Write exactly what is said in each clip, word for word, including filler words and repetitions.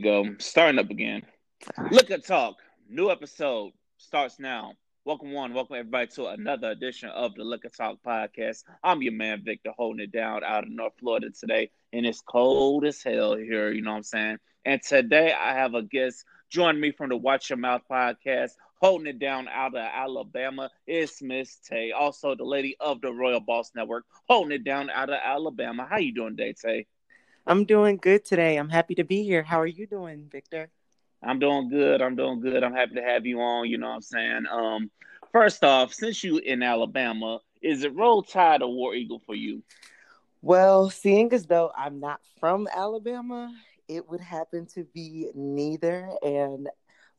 ago, starting up again. Liquor Talk, new episode starts now. Welcome one, welcome everybody to another edition of the Liquor Talk podcast. I'm your man Victor, holding it down out of North Florida today, and it's cold as hell here, you know what I'm saying? And today I have a guest joining me from the Watch Your Mouth podcast, holding it down out of Alabama. It's Miss Tay, also the lady of the Royal Boss Network, holding it down out of Alabama. How you doing today, Tay? I'm doing good today. I'm happy to be here. How are you doing, Victor? I'm doing good. I'm doing good. I'm happy to have you on. You know what I'm saying? Um, first off, since you in Alabama, is it Roll Tide or War Eagle for you? Well, seeing as though I'm not from Alabama, it would happen to be neither. And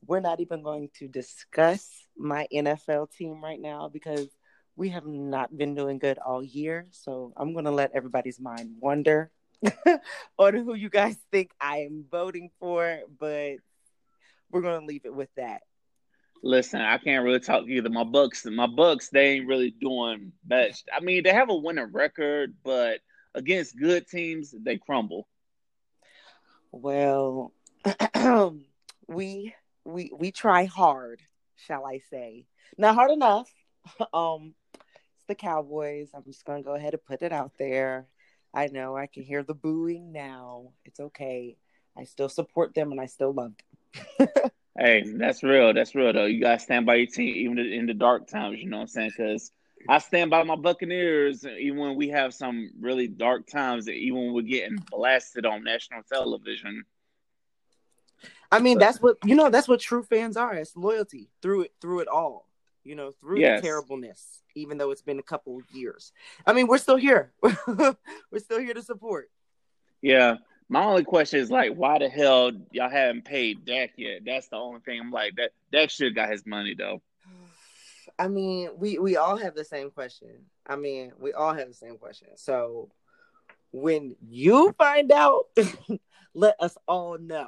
we're not even going to discuss my N F L team right now because we have not been doing good all year. So I'm going to let everybody's mind wander on who you guys think I am voting for, but we're gonna leave it with that. Listen, I can't really talk either. My Bucks, my Bucks, they ain't really doing best. I mean, they have a winning record, but against good teams, they crumble. Well, we we we try hard, shall I say? Not hard enough. Um, it's the Cowboys. I'm just gonna go ahead and put it out there. I know I can hear the booing now. It's okay. I still support them and I still love them. Hey, that's real. That's real, though. You got to stand by your team, even in the dark times, you know what I'm saying? Because I stand by my Buccaneers, even when we have some really dark times, even when we're getting blasted on national television. I mean, but, that's what, you know, that's what true fans are. It's loyalty through it, through it all, you know, through yes. the terribleness, even though it's been a couple of years. I mean, we're still here. We're still here to support. Yeah. My only question is, like, why the hell y'all haven't paid Dak yet? That's the only thing. I'm like, that Dak should got his money, though. I mean, we, we all have the same question. I mean, we all have the same question. So when you find out, let us all know.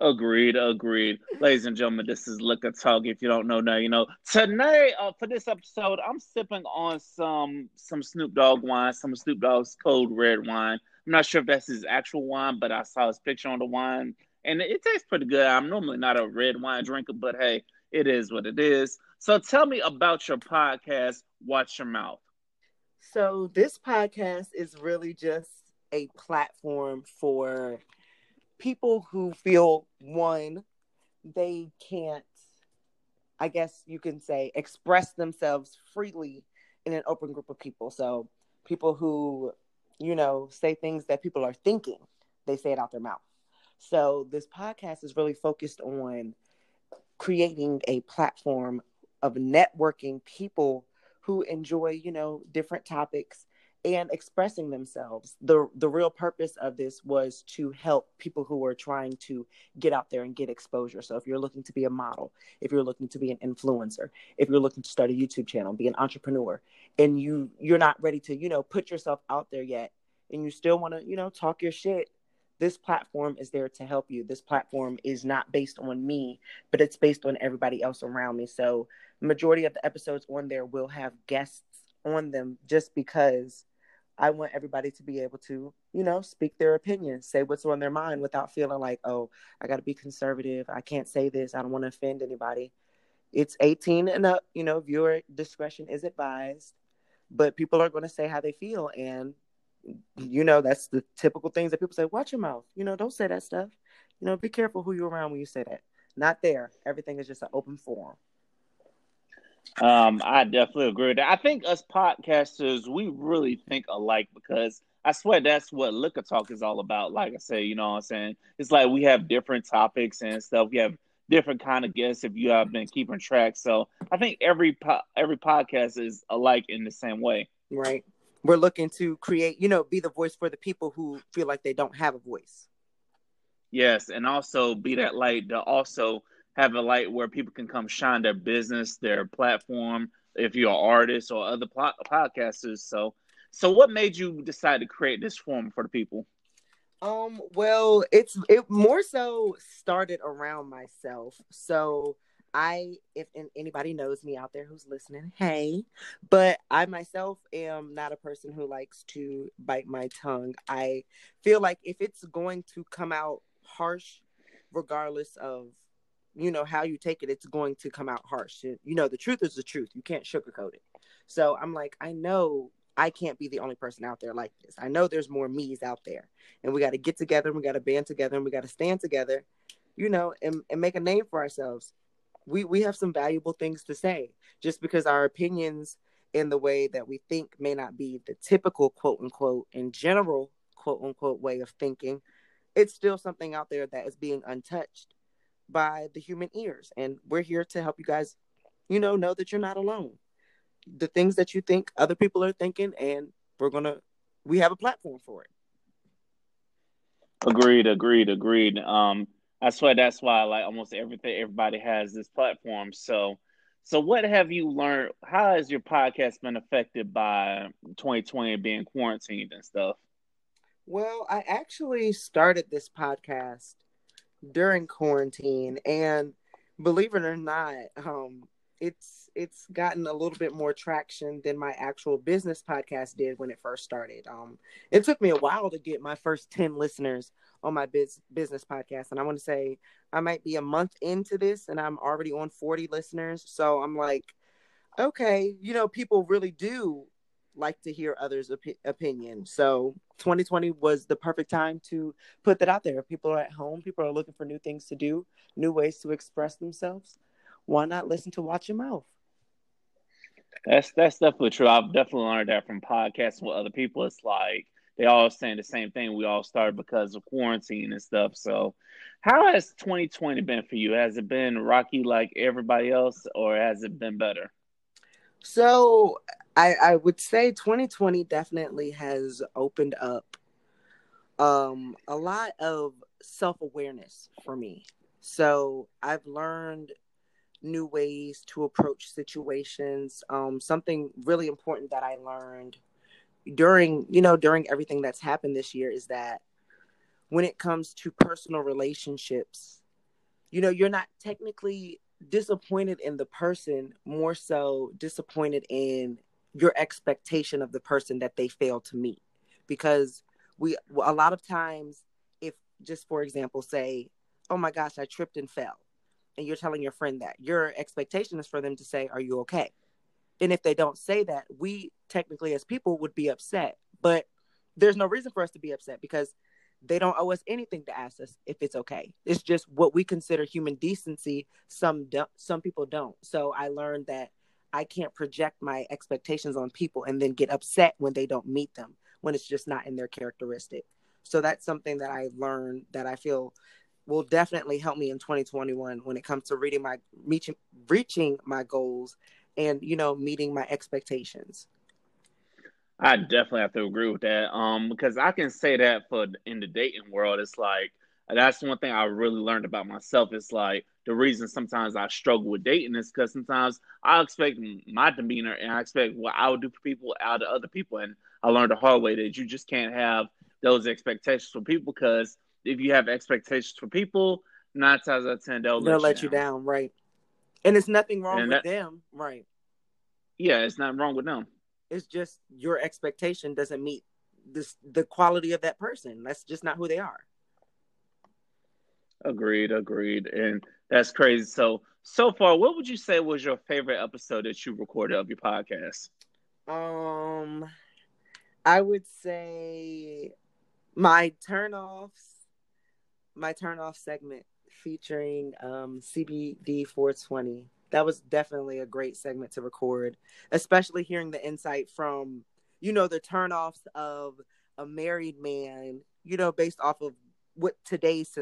Agreed, agreed. Ladies and gentlemen, this is Liquor Talk. If you don't know now, you know. Tonight, uh, for this episode, I'm sipping on some some Snoop Dogg wine, some Snoop Dogg's cold red wine. I'm not sure if that's his actual wine, but I saw his picture on the wine, and it tastes pretty good. I'm normally not a red wine drinker, but hey, it is what it is. So tell me about your podcast, Watch Your Mouth. So this podcast is really just a platform for people who feel, one, they can't, I guess you can say, express themselves freely in an open group of people. So people who, you know, say things that people are thinking, they say it out their mouth. So this podcast is really focused on creating a platform of networking people who enjoy, you know, different topics and expressing themselves. The the real purpose of this was to help people who are trying to get out there and get exposure. So if you're looking to be a model, if you're looking to be an influencer, if you're looking to start a YouTube channel, be an entrepreneur, and you, you're not ready to, you know, put yourself out there yet, and you still want to, you know, talk your shit, this platform is there to help you. This platform is not based on me, but it's based on everybody else around me. So the majority of the episodes on there will have guests on them just because I want everybody to be able to, you know, speak their opinion, say what's on their mind without feeling like, oh, I got to be conservative. I can't say this. I don't want to offend anybody. It's eighteen and up, you know, viewer discretion is advised, but people are going to say how they feel. And, you know, that's the typical things that people say, watch your mouth. You know, don't say that stuff. You know, be careful who you're around when you say that. Not there. Everything is just an open forum. Um, I definitely agree with that. I think us podcasters, we really think alike because I swear that's what Liquor Talk is all about. Like I said, you know what I'm saying? It's like we have different topics and stuff. We have different kind of guests if you have been keeping track. So I think every po- every podcast is alike in the same way. Right. We're looking to create, you know, be the voice for the people who feel like they don't have a voice. Yes, and also be that light to also have a light where people can come shine their business, their platform, if you're an artist or other po- podcasters. So so what made you decide to create this forum for the people? Um, well, it's it more so started around myself. So I, if anybody knows me out there who's listening, hey, but I myself am not a person who likes to bite my tongue. I feel like if it's going to come out harsh, regardless of, you know, how you take it, it's going to come out harsh. You know, the truth is the truth. You can't sugarcoat it. So I'm like, I know I can't be the only person out there like this. I know there's more me's out there, and we got to get together, and we got to band together, and we got to stand together, you know, and, and make a name for ourselves. We we have some valuable things to say, just because our opinions in the way that we think may not be the typical quote unquote and general quote unquote way of thinking. It's still something out there that is being untouched by the human ears. And we're here to help you guys, you know, know that you're not alone. The things that you think other people are thinking, and we're going to, we have a platform for it. Agreed, agreed, agreed. Um, I swear that's why, like, almost everything, everybody has this platform. So, so what have you learned? How has your podcast been affected by twenty twenty and being quarantined and stuff? Well, I actually started this podcast during quarantine, and believe it or not, um, it's it's gotten a little bit more traction than my actual business podcast did when it first started. Um, it took me a while to get my first ten listeners on my biz- business podcast, and I want to say I might be a month into this, and I'm already on forty listeners. So I'm like, okay, you know, people really do like to hear others' op- opinion. So twenty twenty was the perfect time to put that out there. People are at home. People are looking for new things to do, new ways to express themselves. Why not listen to Watch Your Mouth? That's that's definitely true. I've definitely learned that from podcasts with other people. It's like they all saying the same thing. We all started because of quarantine and stuff. So how has twenty twenty been for you? Has it been rocky like everybody else, or has it been better? So I, I would say twenty twenty definitely has opened up um, a lot of self-awareness for me. So I've learned new ways to approach situations. Um, something really important that I learned during, you know, during everything that's happened this year is that when it comes to personal relationships, you know, you're not technically disappointed in the person, more so disappointed in your expectation of the person that they fail to meet. Because we, a lot of times, if just for example, say, oh my gosh, I tripped and fell, and you're telling your friend that, your expectation is for them to say, are you okay? And if they don't say that, we technically as people would be upset, but there's no reason for us to be upset because they don't owe us anything to ask us if it's okay. It's just what we consider human decency. Some do- some people don't. So I learned that I can't project my expectations on people and then get upset when they don't meet them, when it's just not in their characteristic. So that's something that I learned that I feel will definitely help me in twenty twenty-one when it comes to reading my reaching, reaching my goals and, you know, meeting my expectations. I definitely have to agree with that, um, because I can say that for in the dating world. It's like, that's one thing I really learned about myself. It's like the reason sometimes I struggle with dating is because sometimes I expect my demeanor and I expect what I would do for people out of other people. And I learned the hard way that you just can't have those expectations for people, because if you have expectations for people, nine times out of ten, they'll, they'll let, you, let down. you down. Right. And it's nothing wrong and with that, them. Right. Yeah, it's not wrong with them. It's just your expectation doesn't meet this, the quality of that person. That's just not who they are. Agreed, agreed. And that's crazy. So, so far, what would you say was your favorite episode that you recorded of your podcast? Um, I would say my turnoffs, my turnoff segment featuring um, C B D four twenty. That was definitely a great segment to record, especially hearing the insight from, you know, the turnoffs of a married man, you know, based off of what today's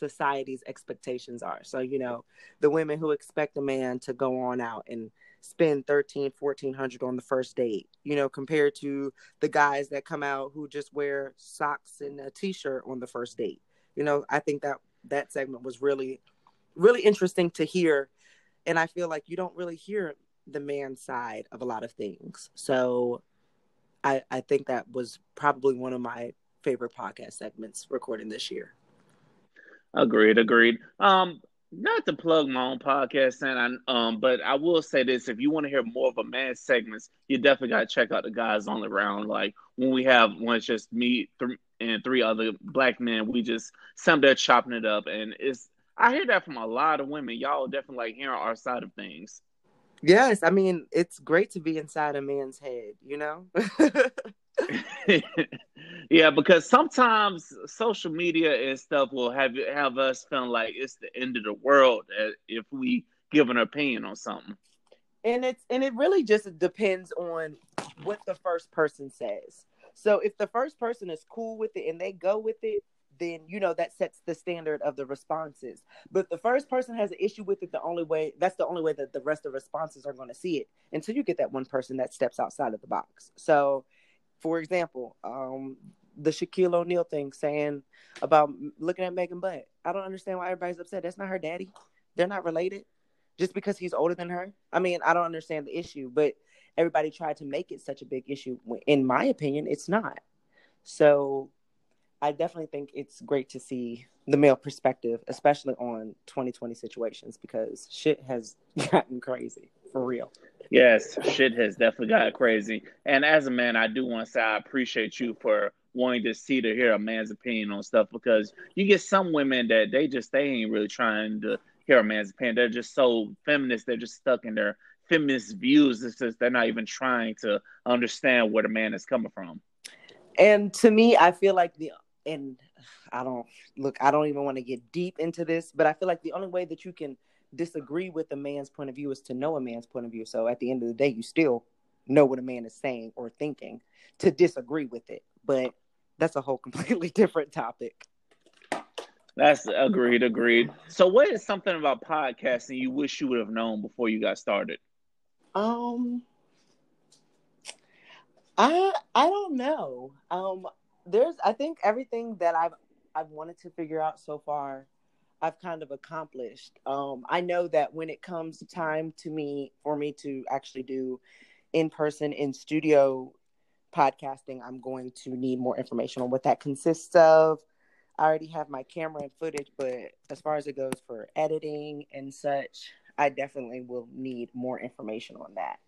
society's expectations are. So, you know, the women who expect a man to go on out and spend thirteen, fourteen hundred on the first date, you know, compared to the guys that come out who just wear socks and a t-shirt on the first date. You know, I think that that segment was really, really interesting to hear. And I feel like you don't really hear the man side of a lot of things. So I, I think that was probably one of my favorite podcast segments recording this year. Agreed, agreed. Um, not to plug my own podcast, and I, um, but I will say this. If you want to hear more of a man's segments, you definitely got to check out the Guys Only Round. Like when we have, when it's just me, th- and three other black men. We just some there chopping it up, and it's I hear that from a lot of women. Y'all definitely like hearing our side of things. Yes, I mean it's great to be inside a man's head, you know. Yeah, because sometimes social media and stuff will have have us feeling like it's the end of the world if we give an opinion on something. And it's and it really just depends on what the first person says. So if the first person is cool with it and they go with it, then, you know, that sets the standard of the responses. But if the first person has an issue with it, the only way, that's the only way that the rest of the responses are going to see it until you get that one person that steps outside of the box. So, for example, um, the Shaquille O'Neal thing saying about looking at Megan Butt. I don't understand why everybody's upset. That's not her daddy. They're not related just because he's older than her. I mean, I don't understand the issue, but everybody tried to make it such a big issue. In my opinion, it's not. So I definitely think it's great to see the male perspective, especially on twenty twenty situations, because shit has gotten crazy, for real. Yes, shit has definitely gotten crazy. And as a man, I do want to say I appreciate you for wanting to see to hear a man's opinion on stuff, because you get some women that they just, they ain't really trying to hear a man's opinion. They're just so feminist. They're just stuck in their feminist views. It's just they're not even trying to understand where the man is coming from. And to me, I feel like the and I don't look. I don't even want to get deep into this, but I feel like the only way that you can disagree with a man's point of view is to know a man's point of view. So at the end of the day, you still know what a man is saying or thinking to disagree with it. But that's a whole completely different topic. That's agreed, agreed. So what is something about podcasting you wish you would have known before you got started? Um, I I don't know. Um, there's I think everything that I've I've wanted to figure out so far, I've kind of accomplished. Um, I know that when it comes time to me for me to actually do in-person in studio podcasting, I'm going to need more information on what that consists of. I already have my camera and footage, but as far as it goes for editing and such, I definitely will need more information on that.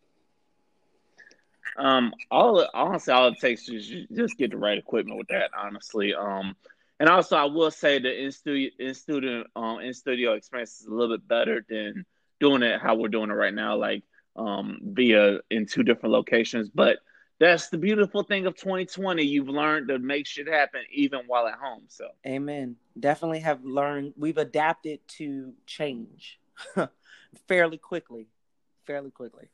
Um, all honestly, all it takes is just get the right equipment with that, honestly. Um, and also, I will say the in studio, in studio, um, in studio experience is a little bit better than doing it how we're doing it right now, like um, via in two different locations. But that's the beautiful thing of twenty twenty. You've learned to make shit happen even while at home. So, amen. Definitely have learned. We've adapted to change fairly quickly. Fairly quickly.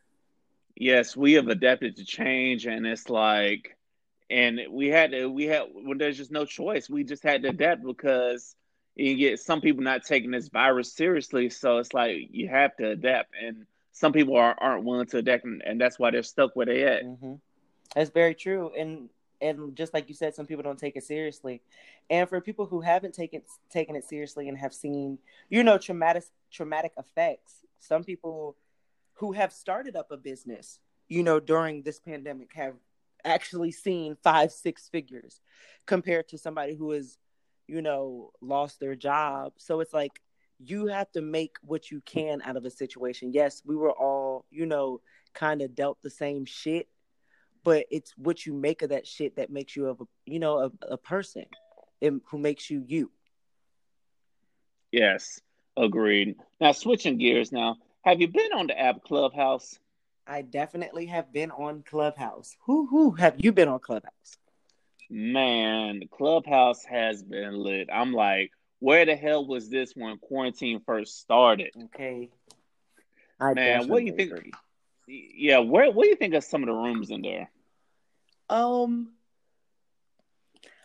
Yes, we have adapted to change, and it's like, and we had to. We had when there's just no choice. We just had to adapt because you get some people not taking this virus seriously. So it's like you have to adapt, and some people are, aren't willing to adapt, and, and that's why they're stuck where they at. Mm-hmm. That's very true. And and just like you said, some people don't take it seriously. And for people who haven't taken taken it seriously and have seen, you know, traumatic traumatic effects, some people who have started up a business, you know, during this pandemic have actually seen five, six figures compared to somebody who has, you know, lost their job. So it's like you have to make what you can out of a situation. Yes, we were all, you know, kind of dealt the same shit. But it's what you make of that shit that makes you, a you know, a, a person and who makes you you. Yes, agreed. Now, switching gears now, have you been on the app Clubhouse? I definitely have been on Clubhouse. Who, who have you been on Clubhouse? Man, Clubhouse has been lit. I'm like, where the hell was this when quarantine first started? Okay. I Man, what do you think? Agree. Yeah, where what do you think of some of the rooms in there? Um,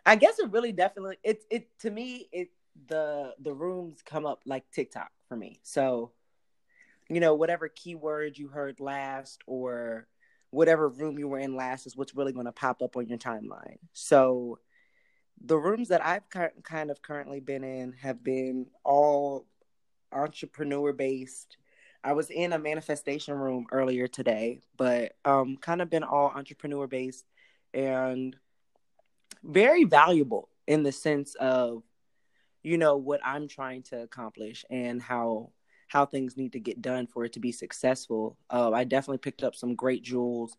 I guess it really definitely it it to me it the the rooms come up like TikTok for me. So, you know, whatever keyword you heard last or whatever room you were in last is what's really going to pop up on your timeline. So, the rooms that I've kind of currently been in have been all entrepreneur based. I was in a manifestation room earlier today, but um, kind of been all entrepreneur-based and very valuable in the sense of, you know, what I'm trying to accomplish and how how things need to get done for it to be successful. Uh, I definitely picked up some great jewels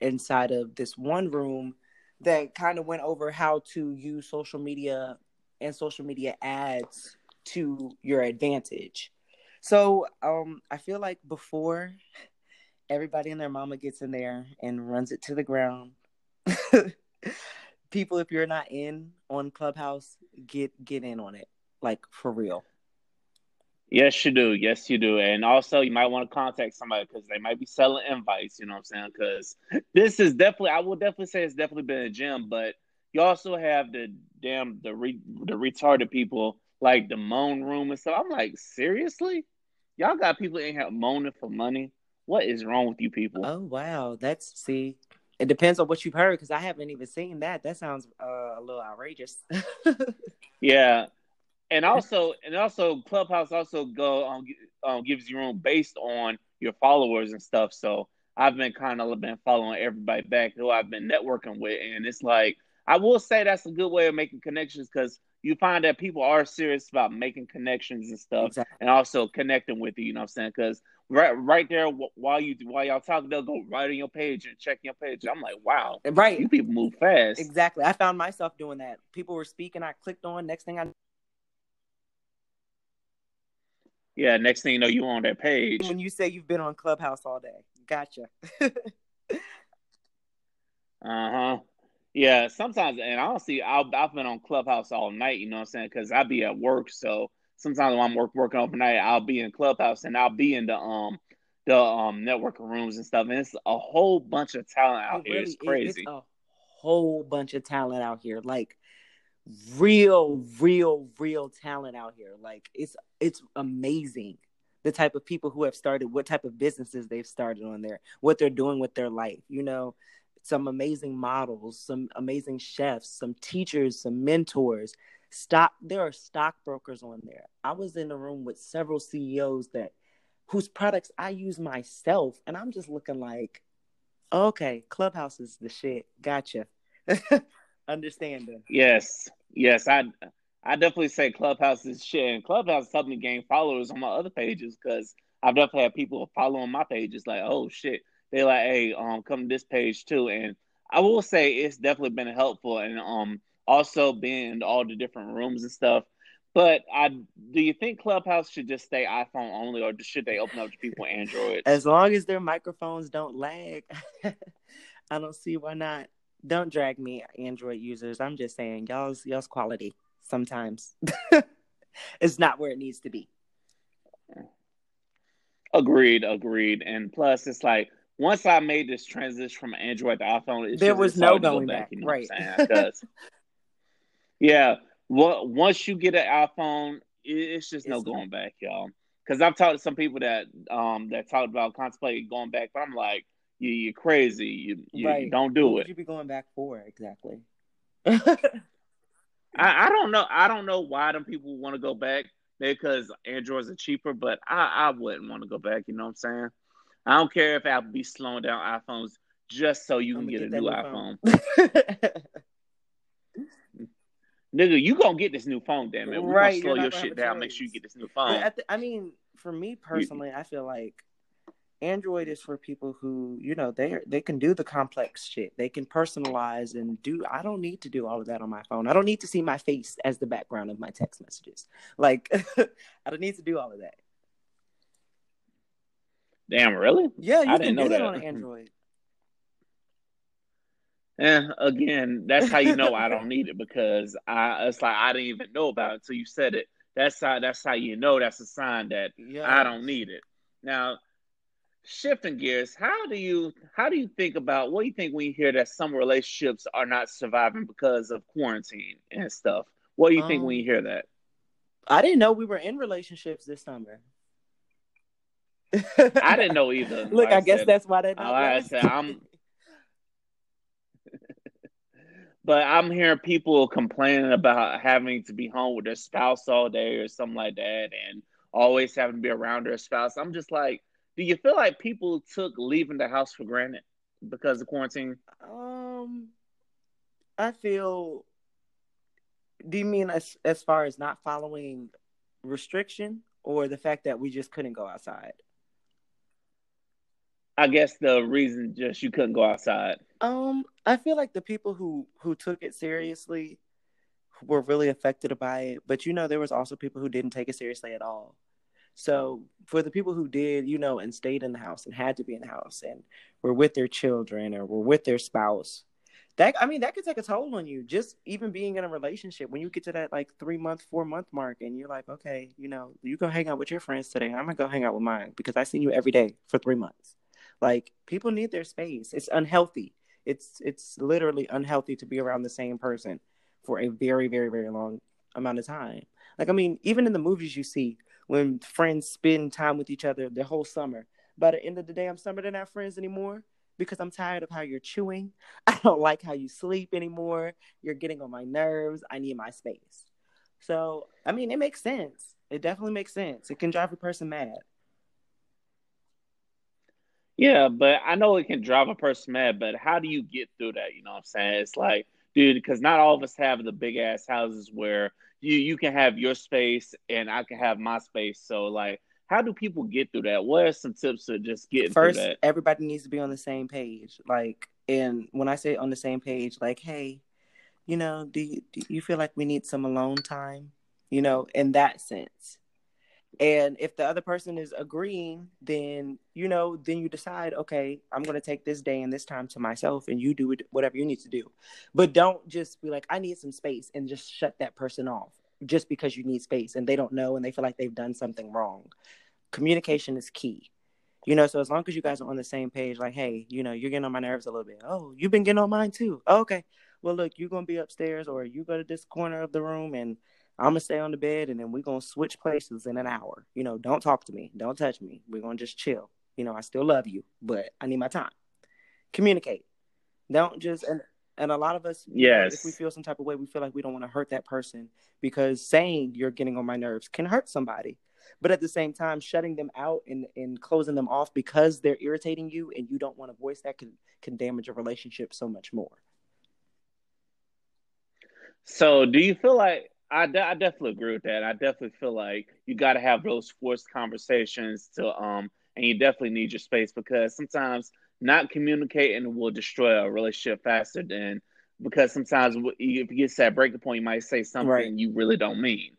inside of this one room that kind of went over how to use social media and social media ads to your advantage. So um, I feel like before everybody and their mama gets in there and runs it to the ground, people, if you're not in on Clubhouse, get get in on it, like for real. Yes, you do. Yes, you do. And also, you might want to contact somebody because they might be selling invites. You know what I'm saying? Because this is definitely, I will definitely say it's definitely been a gem, but you also have the damn, the re, the retarded people like the moan room and stuff. I'm like, seriously? Y'all got people in here moaning for money? What is wrong with you people? Oh, wow. That's, see, it depends on what you've heard because I haven't even seen that. That sounds uh, a little outrageous. Yeah. And also, and also, Clubhouse also go um, um, gives you room based on your followers and stuff. So I've been kind of been following everybody back who I've been networking with, and it's like I will say that's a good way of making connections because you find that people are serious about making connections and stuff, exactly. And also connecting with you. You know what I'm saying? Because right, right there while you while y'all talking, they'll go right on your page and check your page. I'm like, wow, right? You people move fast. Exactly. I found myself doing that. People were speaking. I clicked on. Next thing I. Yeah, next thing you know, you on that page. When you say you've been on Clubhouse all day. Gotcha. Uh-huh. Yeah, sometimes, and honestly, I'll, I've been on Clubhouse all night, you know what I'm saying, because I be at work, so sometimes when I'm work, working overnight, I'll be in Clubhouse, and I'll be in the um the um networking rooms and stuff, and it's a whole bunch of talent out it here. Really it's crazy. It's a whole bunch of talent out here, like, real real real talent out here. Like it's it's amazing the type of people who have started, what type of businesses they've started on there, what they're doing with their life, you know, some amazing models, some amazing chefs, some teachers, some mentors. Stock there are stockbrokers on there. I was in a room with several C E Os that whose products I use myself, and I'm just looking like, okay, Clubhouse is the shit. Gotcha. Understanding. Yes. Yes. I I definitely say Clubhouse is shit. And Clubhouse helped me gain followers on my other pages because I've definitely had people following my pages like, oh shit. They're like, hey, um, come to this page too. And I will say it's definitely been helpful and um also being in all the different rooms and stuff. But I do you think Clubhouse should just stay iPhone only or should they open up to people Android? As long as their microphones don't lag. I don't see why not. Don't drag me, Android users. I'm just saying, y'all's y'all's quality sometimes it's not where it needs to be. Agreed, agreed. And plus, it's like once I made this transition from Android to iPhone, it's there just, was it's no going back. back you know right? What I'm yeah. Well, once you get an iPhone, it's just it's no going back, y'all. Because I've talked to some people that um that talked about contemplating going back, but I'm like. You, you're crazy. You, you, right. you don't do what it. What would you be going back for exactly? I, I don't know. I don't know why them people want to go back. Maybe because Androids are cheaper, but I, I wouldn't want to go back. You know what I'm saying? I don't care if Apple be slowing down iPhones just so you I'm can get, get a new iPhone. iPhone. Nigga, you gonna get this new phone, damn it. We're right, gonna slow your gonna shit down. Choice. Make sure you get this new phone. I, th- I mean, for me personally, you, I feel like. Android is for people who, you know, they they can do the complex shit. They can personalize and do. I don't need to do all of that on my phone. I don't need to see my face as the background of my text messages. Like, I don't need to do all of that. Damn, really? Yeah, you I can didn't do know that, that on Android. And again, that's how you know I don't need it because I it's like I didn't even know about it until you said it. That's how that's how you know that's a sign that yes. I don't need it. Now. Shifting gears, how do you how do you think about what do you think when you hear that some relationships are not surviving because of quarantine and stuff? What do you um, think when you hear that? I didn't know we were in relationships this summer. I didn't know either. Look, like I, I guess said, that's why that. I said I'm, but I'm hearing people complaining about having to be home with their spouse all day or something like that, and always having to be around their spouse. I'm just like. Do you feel like people took leaving the house for granted because of quarantine? Um, I feel. Do you mean as as far as not following restriction or the fact that we just couldn't go outside? I guess the reason just you couldn't go outside. Um, I feel like the people who, who took it seriously were really affected by it. But, you know, there was also people who didn't take it seriously at all. So for the people who did, you know, and stayed in the house and had to be in the house and were with their children or were with their spouse, that, I mean, that could take a toll on you. Just even being in a relationship, when you get to that like three month, four month mark and you're like, okay, you know, you go hang out with your friends today. I'm going to go hang out with mine because I seen you every day for three months. Like, people need their space. It's unhealthy. It's it's literally unhealthy to be around the same person for a very, very, very long amount of time. Like, I mean, even in the movies you see, when friends spend time with each other the whole summer, by the end of the day, I'm summer, they're not friends anymore because I'm tired of how you're chewing. I don't like how you sleep anymore. You're getting on my nerves. I need my space. So, I mean, it makes sense. It definitely makes sense. It can drive a person mad. Yeah, but I know it can drive a person mad, but how do you get through that? You know what I'm saying? It's like, dude, because not all of us have the big-ass houses where you, you can have your space and I can have my space. So, like, how do people get through that? What are some tips to just get through that? First, everybody needs to be on the same page. Like, and when I say on the same page, like, hey, you know, do you, do you feel like we need some alone time? You know, in that sense. And if the other person is agreeing, then, you know, then you decide, okay, I'm going to take this day and this time to myself and you do whatever you need to do. But don't just be like, I need some space and just shut that person off just because you need space and they don't know and they feel like they've done something wrong. Communication is key. You know, so as long as you guys are on the same page, like, hey, you know, you're getting on my nerves a little bit. Oh, you've been getting on mine too. Oh, okay. Well, look, you're going to be upstairs or you go to this corner of the room and I'm going to stay on the bed, and then we're going to switch places in an hour. You know, don't talk to me. Don't touch me. We're going to just chill. You know, I still love you, but I need my time. Communicate. Don't just, and, and a lot of us, yes, know, if we feel some type of way, we feel like we don't want to hurt that person because saying you're getting on my nerves can hurt somebody. But at the same time, shutting them out and, and closing them off because they're irritating you and you don't want to voice that can, can damage a relationship so much more. So do you feel like, I, de- I definitely agree with that. I definitely feel like you got to have those forced conversations to, um, and you definitely need your space because sometimes not communicating will destroy a relationship faster than, because sometimes if you get to that breaking point, you might say something right. You really don't mean.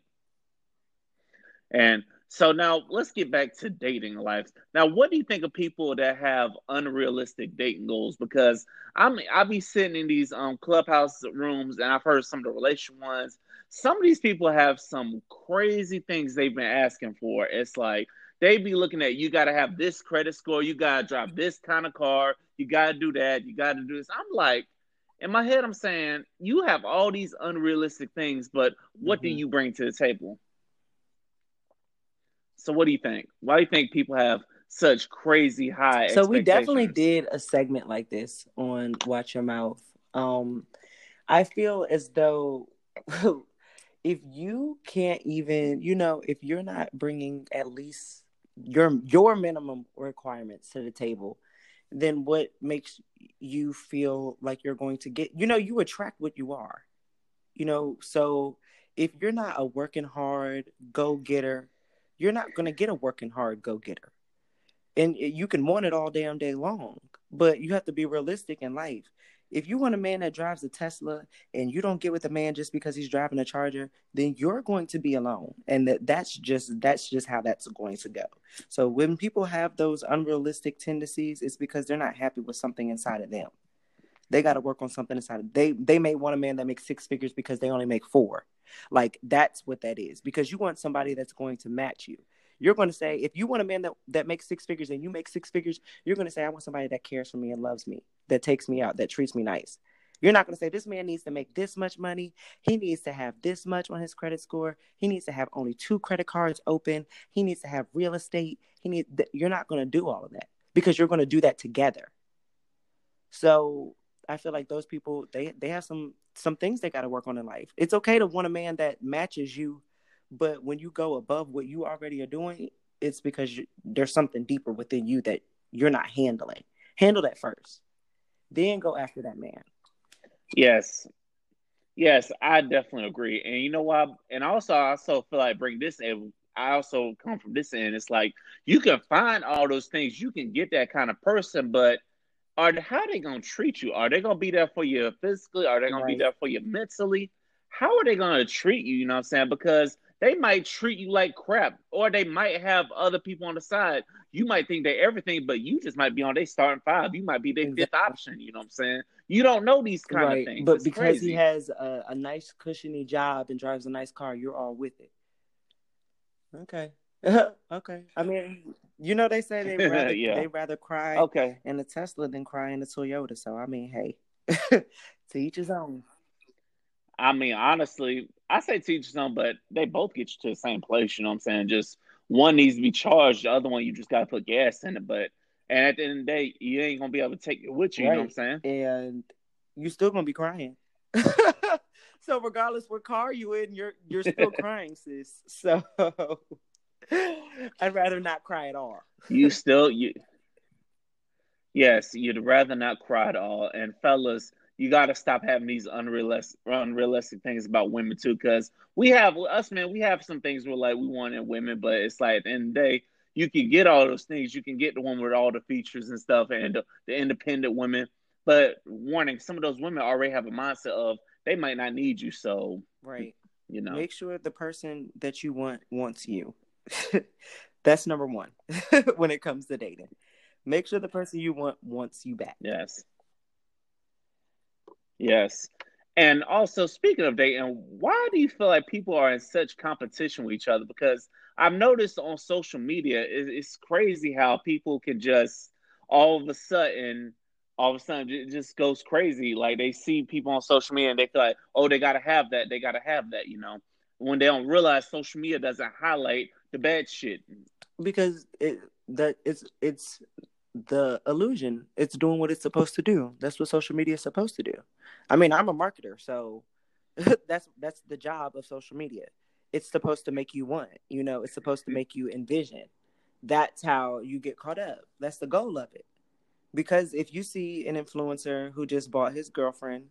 And so now let's get back to dating lives. Now, what do you think of people that have unrealistic dating goals? Because I'm, I be sitting in these um Clubhouse rooms and I've heard some of the relation ones. Some of these people have some crazy things they've been asking for. It's like they be looking at, you got to have this credit score. You got to drive this kind of car. You got to do that. You got to do this. I'm like, in my head, I'm saying, you have all these unrealistic things, but what mm-hmm. do you bring to the table? So what do you think? Why do you think people have such crazy high expectations? So we definitely did a segment like this on Watch Your Mouth. Um, I feel as though... If you can't even, you know, if you're not bringing at least your your minimum requirements to the table, then what makes you feel like you're going to get, you know, you attract what you are, you know? So if you're not a working hard go-getter, you're not going to get a working hard go-getter. And you can want it all damn day long, but you have to be realistic in life. If you want a man that drives a Tesla and you don't get with a man just because he's driving a Charger, then you're going to be alone. And that, that's just that's just how that's going to go. So when people have those unrealistic tendencies, it's because they're not happy with something inside of them. They got to work on something inside of them. They, they may want a man that makes six figures because they only make four. Like, that's what that is. Because you want somebody that's going to match you. You're going to say, if you want a man that, that makes six figures and you make six figures, you're going to say, I want somebody that cares for me and loves me, that takes me out, that treats me nice. You're not going to say, this man needs to make this much money. He needs to have this much on his credit score. He needs to have only two credit cards open. He needs to have real estate. He needs. Th- you're not going to do all of that because you're going to do that together. So I feel like those people, they, they have some, some things they got to work on in life. It's okay to want a man that matches you. But when you go above what you already are doing, it's because you, there's something deeper within you that you're not handling. Handle that first. Then go after that man. Yes. Yes, I definitely agree. And you know why? And also, I also feel like bring this I also come from this end. It's like you can find all those things. You can get that kind of person, but are how are they going to treat you? Are they going to be there for you physically? Are they going right. to be there for you mentally? How are they going to treat you? You know what I'm saying? Because they might treat you like crap, or they might have other people on the side. You might think they're everything, but you just might be on their starting five. You might be their exactly. fifth option. You know what I'm saying? You don't know these kind right. of things. But it's because crazy. He has a, a nice cushiony job and drives a nice car, you're all with it. Okay. Okay. I mean, you know, they say they rather, yeah. they rather cry okay. in a Tesla than cry in a Toyota. So, I mean, hey, to each his own. I mean, honestly, I say teach them, but they both get you to the same place. You know what I'm saying? Just one needs to be charged. The other one, you just got to put gas in it. But and at the end of the day, you ain't going to be able to take it with you. Right. You know what I'm saying? And you're still going to be crying. So regardless what car you in, you're you're still crying, sis. So I'd rather not cry at all. You still, you. Yes, you'd rather not cry at all. And fellas, you got to stop having these unrealistic, unrealistic things about women, too, because we have, us men, we have some things we're like, we want in women, but it's like, at the end of the day, you can get all those things. You can get the one with all the features and stuff and the, the independent women, but warning, some of those women already have a mindset of they might not need you, so, right. you know. Make sure the person that you want wants you. That's number one when it comes to dating. Make sure the person you want wants you back. Yes. Yes. And also, speaking of dating, why do you feel like people are in such competition with each other? Because I've noticed on social media, it's crazy how people can just all of a sudden, all of a sudden, it just goes crazy. Like, they see people on social media and they feel like, oh, they got to have that. They got to have that, you know, when they don't realize social media doesn't highlight the bad shit. Because it that it's it's... the illusion. It's doing what it's supposed to do. That's what social media is supposed to do. I mean, I'm a marketer, so that's that's the job of social media. It's supposed to make you want, you know, it's supposed to make you envision. That's how you get caught up. That's the goal of it. Because if you see an influencer who just bought his girlfriend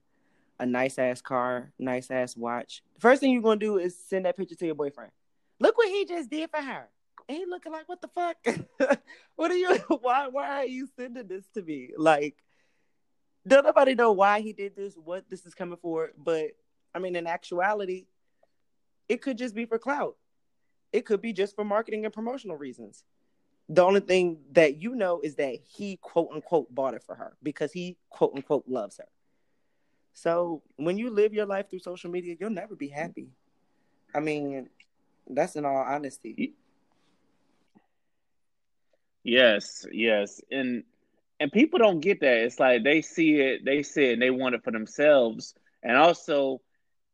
a nice-ass car, nice-ass watch, the first thing you're going to do is send that picture to your boyfriend. Look what he just did for her. And he looking like, what the fuck? What are you? Why? Why are you sending this to me? Like, don't nobody know why he did this, what this is coming for. But I mean, in actuality, it could just be for clout. It could be just for marketing and promotional reasons. The only thing that you know is that he quote unquote bought it for her because he quote unquote loves her. So when you live your life through social media, you'll never be happy. I mean, that's in all honesty. It- Yes, yes. And and people don't get that. It's like they see it, they see it, and they want it for themselves. And also,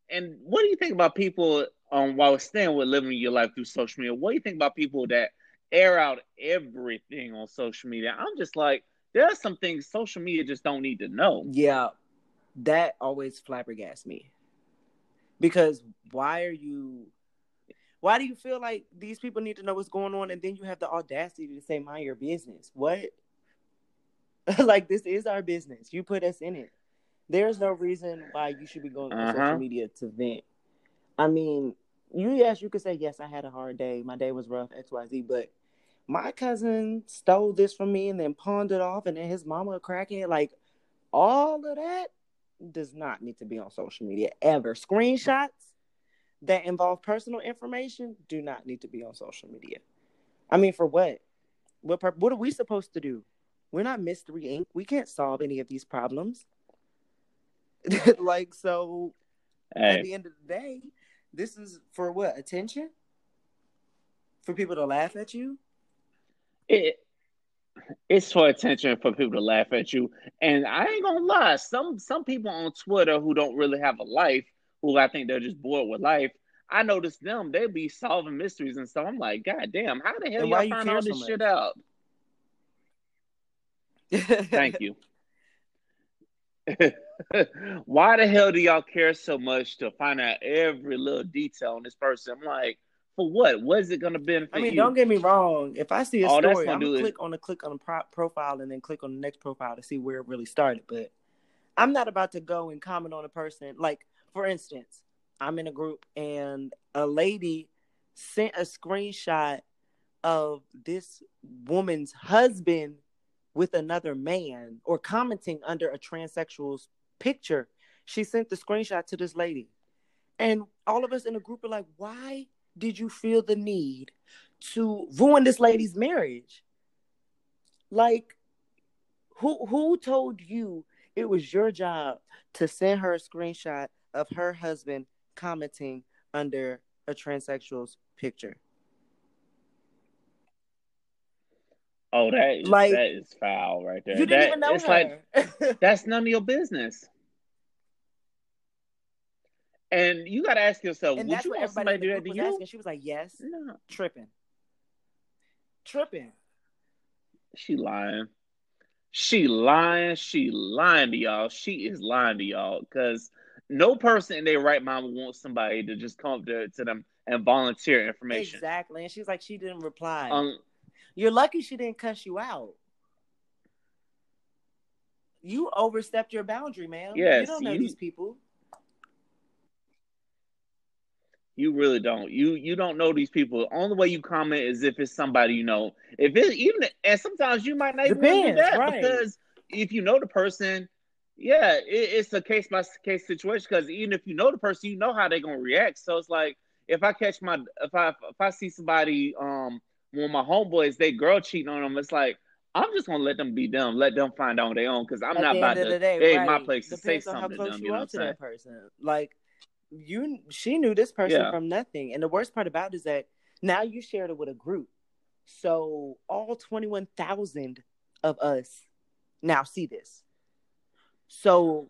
and what do you think about people um while staying with living your life through social media? What do you think about people that air out everything on social media? I'm just like, there are some things social media just don't need to know. Yeah. That always flabbergasts me. Because why are you Why do you feel like these people need to know what's going on, and then you have the audacity to say, mind your business? What? Like, this is our business. You put us in it. There's no reason why you should be going on uh-huh. social media to vent. I mean, you yes, you could say, yes, I had a hard day. My day was rough, X, Y, Z, but my cousin stole this from me and then pawned it off, and then his mama cracking. Like, all of that does not need to be on social media ever. Screenshots that involve personal information do not need to be on social media. I mean, for what? What pur- What are we supposed to do? We're not Mystery Incorporated. We can't solve any of these problems. Like, so, hey. At the end of the day, this is for what? Attention? For people to laugh at you? It, it's for attention, for people to laugh at you. And I ain't gonna lie, some some people on Twitter who don't really have a life, who I think they're just bored with life, I noticed them. They be solving mysteries and stuff. I'm like, God damn, how the hell y'all you find all this so shit out? Thank you. Why the hell do y'all care so much to find out every little detail on this person? I'm like, for what? What is it going to benefit you? I mean, you? Don't get me wrong. If I see a all story, I'm going to click is... on the click on the pro- profile and then click on the next profile to see where it really started. But I'm not about to go and comment on a person. Like, for instance, I'm in a group and a lady sent a screenshot of this woman's husband with another man, or commenting under a transsexual's picture. She sent the screenshot to this lady. And all of us in the group are like, why did you feel the need to ruin this lady's marriage? Like, who who told you it was your job to send her a screenshot of her husband commenting under a transsexual's picture? Oh, that is, like, that is foul right there. You didn't that, even know it's her. Like, that's none of your business. And you got to ask yourself, and would you want somebody to do that to you? Asking. She was like, yes. No. Tripping. Tripping. She lying. She lying. She lying to y'all. She is lying to y'all. Because no person in their right mind would want somebody to just come up to, to them and volunteer information. Exactly. And she's like, she didn't reply. Um, You're lucky she didn't cuss you out. You overstepped your boundary, man. Yes, you don't know you, these people. You really don't. You you don't know these people. The only way you comment is if it's somebody you know. If it even and sometimes you might not even do that, right? Because if you know the person, yeah, it, it's a case by case situation. Because even if you know the person, you know how they're gonna react. So it's like if I catch my if I if I see somebody um when my homeboys they girl cheating on them, it's like I'm just gonna let them be them, let them find out on their own because I'm At not the about to. Day, it ain't right. my place Depends to say something to them. You know what I'm saying? That person, like. You, she knew this person yeah. from nothing, and the worst part about it is that now you shared it with a group, so all twenty-one thousand of us now see this. So,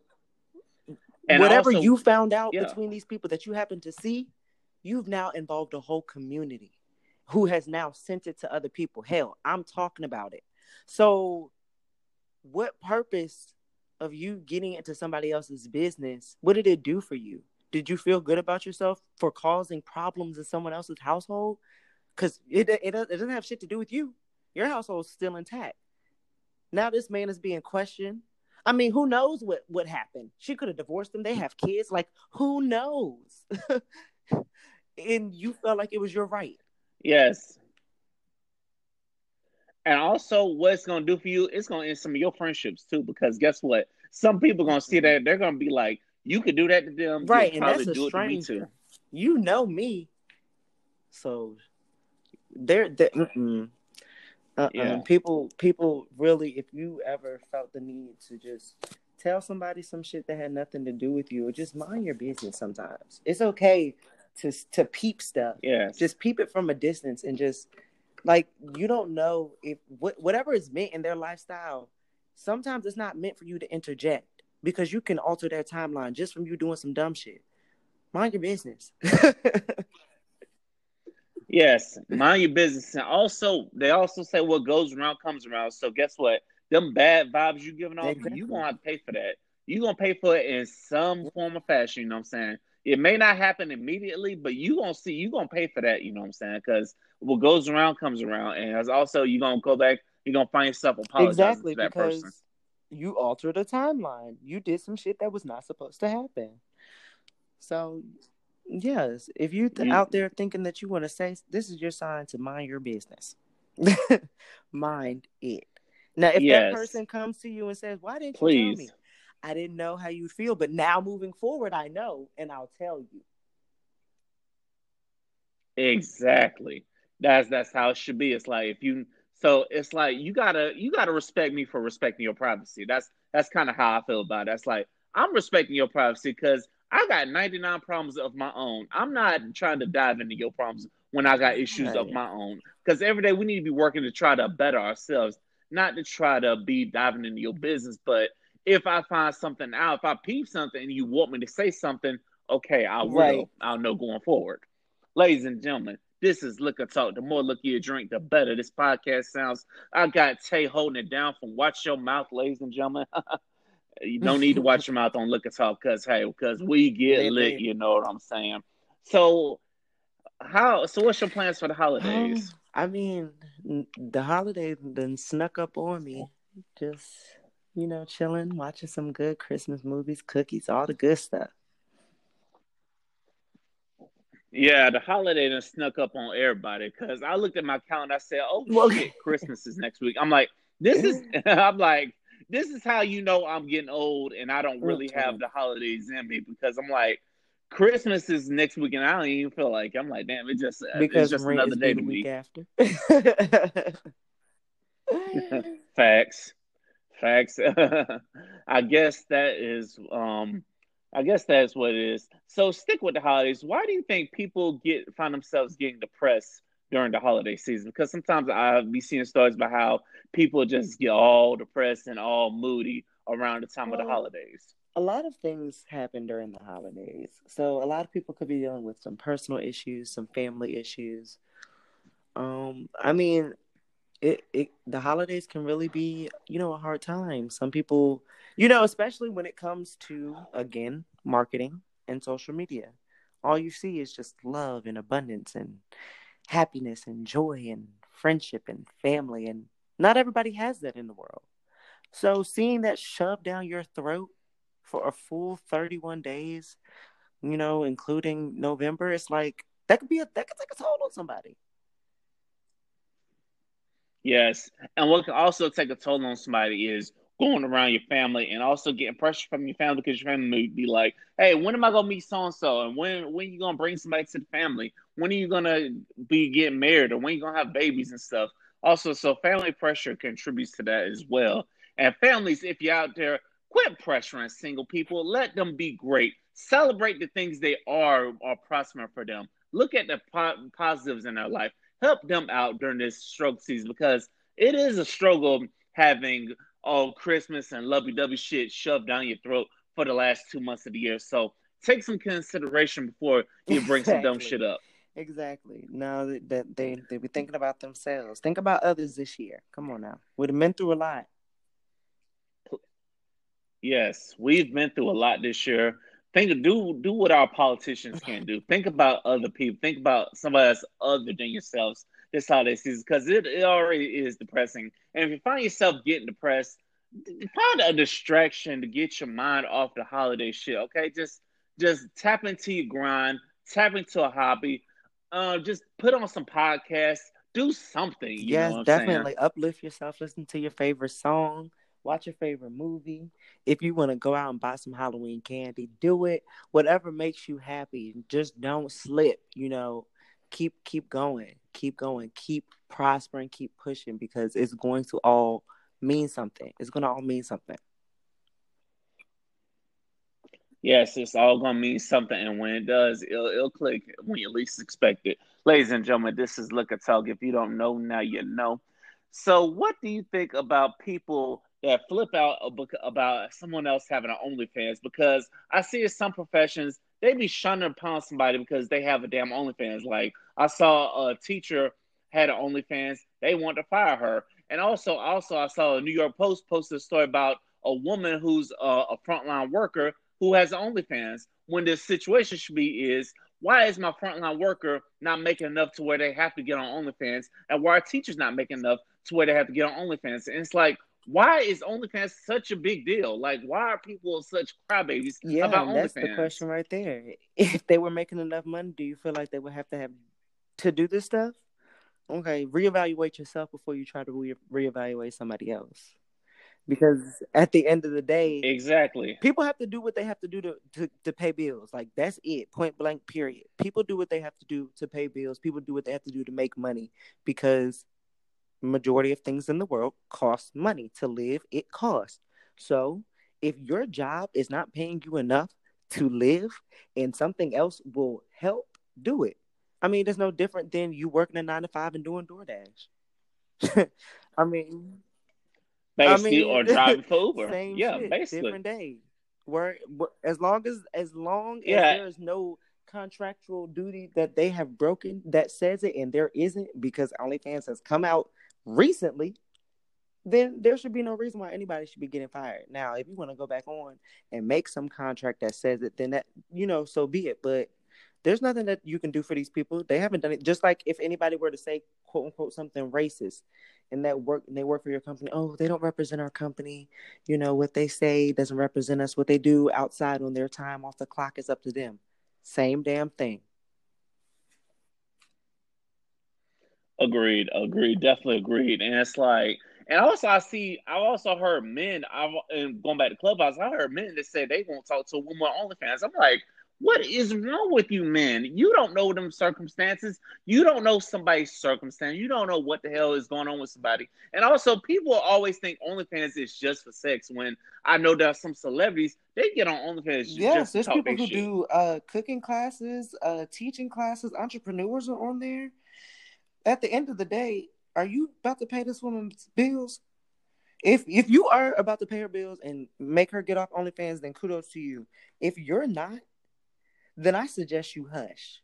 and whatever also, you found out yeah. between these people that you happen to see, you've now involved a whole community, who has now sent it to other people. Hell, I'm talking about it. So, what purpose of you getting into somebody else's business? What did it do for you? Did you feel good about yourself for causing problems in someone else's household? Because it, it, it doesn't have shit to do with you. Your household's still intact. Now this man is being questioned. I mean, who knows what, what happened? She could have divorced him. They have kids. Like, who knows? And you felt like it was your right. Yes. And also, what it's going to do for you, it's going to end some of your friendships, too. Because guess what? Some people are going to see that. They're going to be like, you could do that to them, right? And that's a do strange. To you know me, so there. Uh-uh. Yeah. People, people really. If you ever felt the need to just tell somebody some shit that had nothing to do with you, or just mind your business. Sometimes it's okay to to peep stuff. Yeah, just peep it from a distance and just like you don't know if what whatever is meant in their lifestyle. Sometimes it's not meant for you to interject. Because you can alter their timeline just from you doing some dumb shit. Mind your business. Yes, mind your business. And also, they also say what goes around comes around. So guess what? Them bad vibes you giving off, exactly. You're going to have to pay for that. You're going to pay for it in some form or fashion, you know what I'm saying? It may not happen immediately, but you're going to see, you're going to pay for that, you know what I'm saying? Because what goes around comes around. And also, you're going to go back, you're going to find yourself apologizing exactly, to that because- person. You altered a timeline. You did some shit that was not supposed to happen. So, yes, if you're th- mm. out there thinking that you want to say, this is your sign to mind your business. Mind it. Now, if yes. that person comes to you and says, why didn't Please. you tell me? I didn't know how you feel, but now moving forward, I know, and I'll tell you. Exactly. That's that's how it should be. It's like, if you... So it's like you gotta you gotta respect me for respecting your privacy. That's that's kind of how I feel about it. That's like I'm respecting your privacy because I got ninety-nine problems of my own. I'm not trying to dive into your problems when I got issues right. of my own. Because every day we need to be working to try to better ourselves, not to try to be diving into your business. But if I find something out, if I peep something and you want me to say something, okay, I will. Right. I'll know going forward, ladies and gentlemen. This is Liquor Talk. The more liquor you drink, the better this podcast sounds. I got Tay holding it down from Watch Your Mouth, ladies and gentlemen. You don't need to watch your mouth on Liquor Talk because, hey, because we get Maybe. lit, you know what I'm saying? So, how? So what's your plans for the holidays? Um, I mean, the holidays done snuck up on me. Just, you know, chilling, watching some good Christmas movies, cookies, all the good stuff. Yeah, the holiday done snuck up on everybody because I looked at my calendar. I said, "Oh well, shit, Christmas is next week." I'm like, "This is," I'm like, "This is how you know I'm getting old and I don't really have the holidays in me," because I'm like, Christmas is next week and I don't even feel like it. I'm like, damn, it just because it's just another day to me. After. Facts, facts. I guess that is. Um, I guess that's what it is. So stick with the holidays. Why do you think people get find themselves getting depressed during the holiday season? Because sometimes I've be seeing stories about how people just get all depressed and all moody around the time well, of the holidays. A lot of things happen during the holidays. So a lot of people could be dealing with some personal issues, some family issues. Um, I mean, it, it the holidays can really be, you know, a hard time. Some people, you know, especially when it comes to, again, marketing and social media. All you see is just love and abundance and happiness and joy and friendship and family. And not everybody has that in the world. So seeing that shoved down your throat for a full thirty-one days, you know, including November, it's like, that could be a, that could take a toll on somebody. Yes. And what can also take a toll on somebody is going around your family and also getting pressure from your family, because your family may be like, hey, when am I going to meet so-and-so? And when, when are you going to bring somebody to the family? When are you going to be getting married? Or when are you going to have babies and stuff? Also, so family pressure contributes to that as well. And families, if you're out there, quit pressuring single people. Let them be great. Celebrate the things they are are prospering for them. Look at the po- positives in their life. Help them out during this struggle season, because it is a struggle having all Christmas and lovey-dovey shit shoved down your throat for the last two months of the year. So take some consideration before you bring exactly. some dumb shit up. Exactly. Now that they, they be thinking about themselves. Think about others this year. Come on now. We've been through a lot. Yes, we've been through a lot this year. Think, do do what our politicians can do. Think about other people. Think about somebody that's other than yourselves this holiday season, because it, it already is depressing. And if you find yourself getting depressed, find a distraction to get your mind off the holiday shit. Okay, just just tap into your grind, tap into a hobby. Uh, just put on some podcasts. Do something. You yes, know what definitely I'm uplift yourself. Listen to your favorite song. Watch your favorite movie. If you want to go out and buy some Halloween candy, do it. Whatever makes you happy. Just don't slip, you know. Keep keep going. Keep going. Keep prospering. Keep pushing, because it's going to all mean something. It's going to all mean something. Yes, it's all going to mean something. And when it does, it'll, it'll click when you least expect it. Ladies and gentlemen, this is Liquor Talk. If you don't know, now you know. So what do you think about people that flip out about someone else having an OnlyFans? Because I see some professions, they be shunning upon somebody because they have a damn OnlyFans. Like, I saw a teacher had an OnlyFans. They wanted to fire her. And also, also I saw a New York Post posted a story about a woman who's a, a frontline worker who has OnlyFans, when the situation should be is, why is my frontline worker not making enough to where they have to get on OnlyFans? And why are teachers not making enough to where they have to get on OnlyFans? And it's like, why is OnlyFans such a big deal? Like, why are people such crybabies yeah, about OnlyFans? Yeah, that's the question right there. If they were making enough money, do you feel like they would have to have to do this stuff? Okay, reevaluate yourself before you try to re- reevaluate somebody else. Because at the end of the day, exactly, people have to do what they have to do to, to, to pay bills. Like, that's it, point blank, period. People do what they have to do to pay bills. People do what they have to do to make money, because majority of things in the world cost money. To live, it costs. So if your job is not paying you enough to live and something else will help, do it. I mean, it's no different than you working a nine to five and doing DoorDash. I mean, basically, I mean, or driving for Uber. Same yeah, shit, basically. Different day. Where, where as long as as long yeah. as there is no contractual duty that they have broken that says it, and there isn't, because OnlyFans has come out recently, then there should be no reason why anybody should be getting fired. Now, if you want to go back on and make some contract that says it, then that, you know, so be it. But there's nothing that you can do for these people. They haven't done it. Just like if anybody were to say, quote unquote, something racist, and that work, and they work for your company, oh, they don't represent our company. You know, what they say doesn't represent us. What they do outside on their time off the clock is up to them. Same damn thing. Agreed, agreed, definitely agreed. And it's like, and also I see, I also heard men, I've and going back to Clubhouse, I heard men that said they won't talk to women on OnlyFans. I'm like, what is wrong with you men? You don't know them circumstances. You don't know somebody's circumstance. You don't know what the hell is going on with somebody. And also, people always think OnlyFans is just for sex, when I know there are some celebrities, they get on OnlyFans just, yes, just there's to talk people who shit. do uh, cooking classes, uh, teaching classes, entrepreneurs are on there. At the end of the day, are you about to pay this woman's bills? If if you are about to pay her bills and make her get off OnlyFans, then kudos to you. If you're not, then I suggest you hush.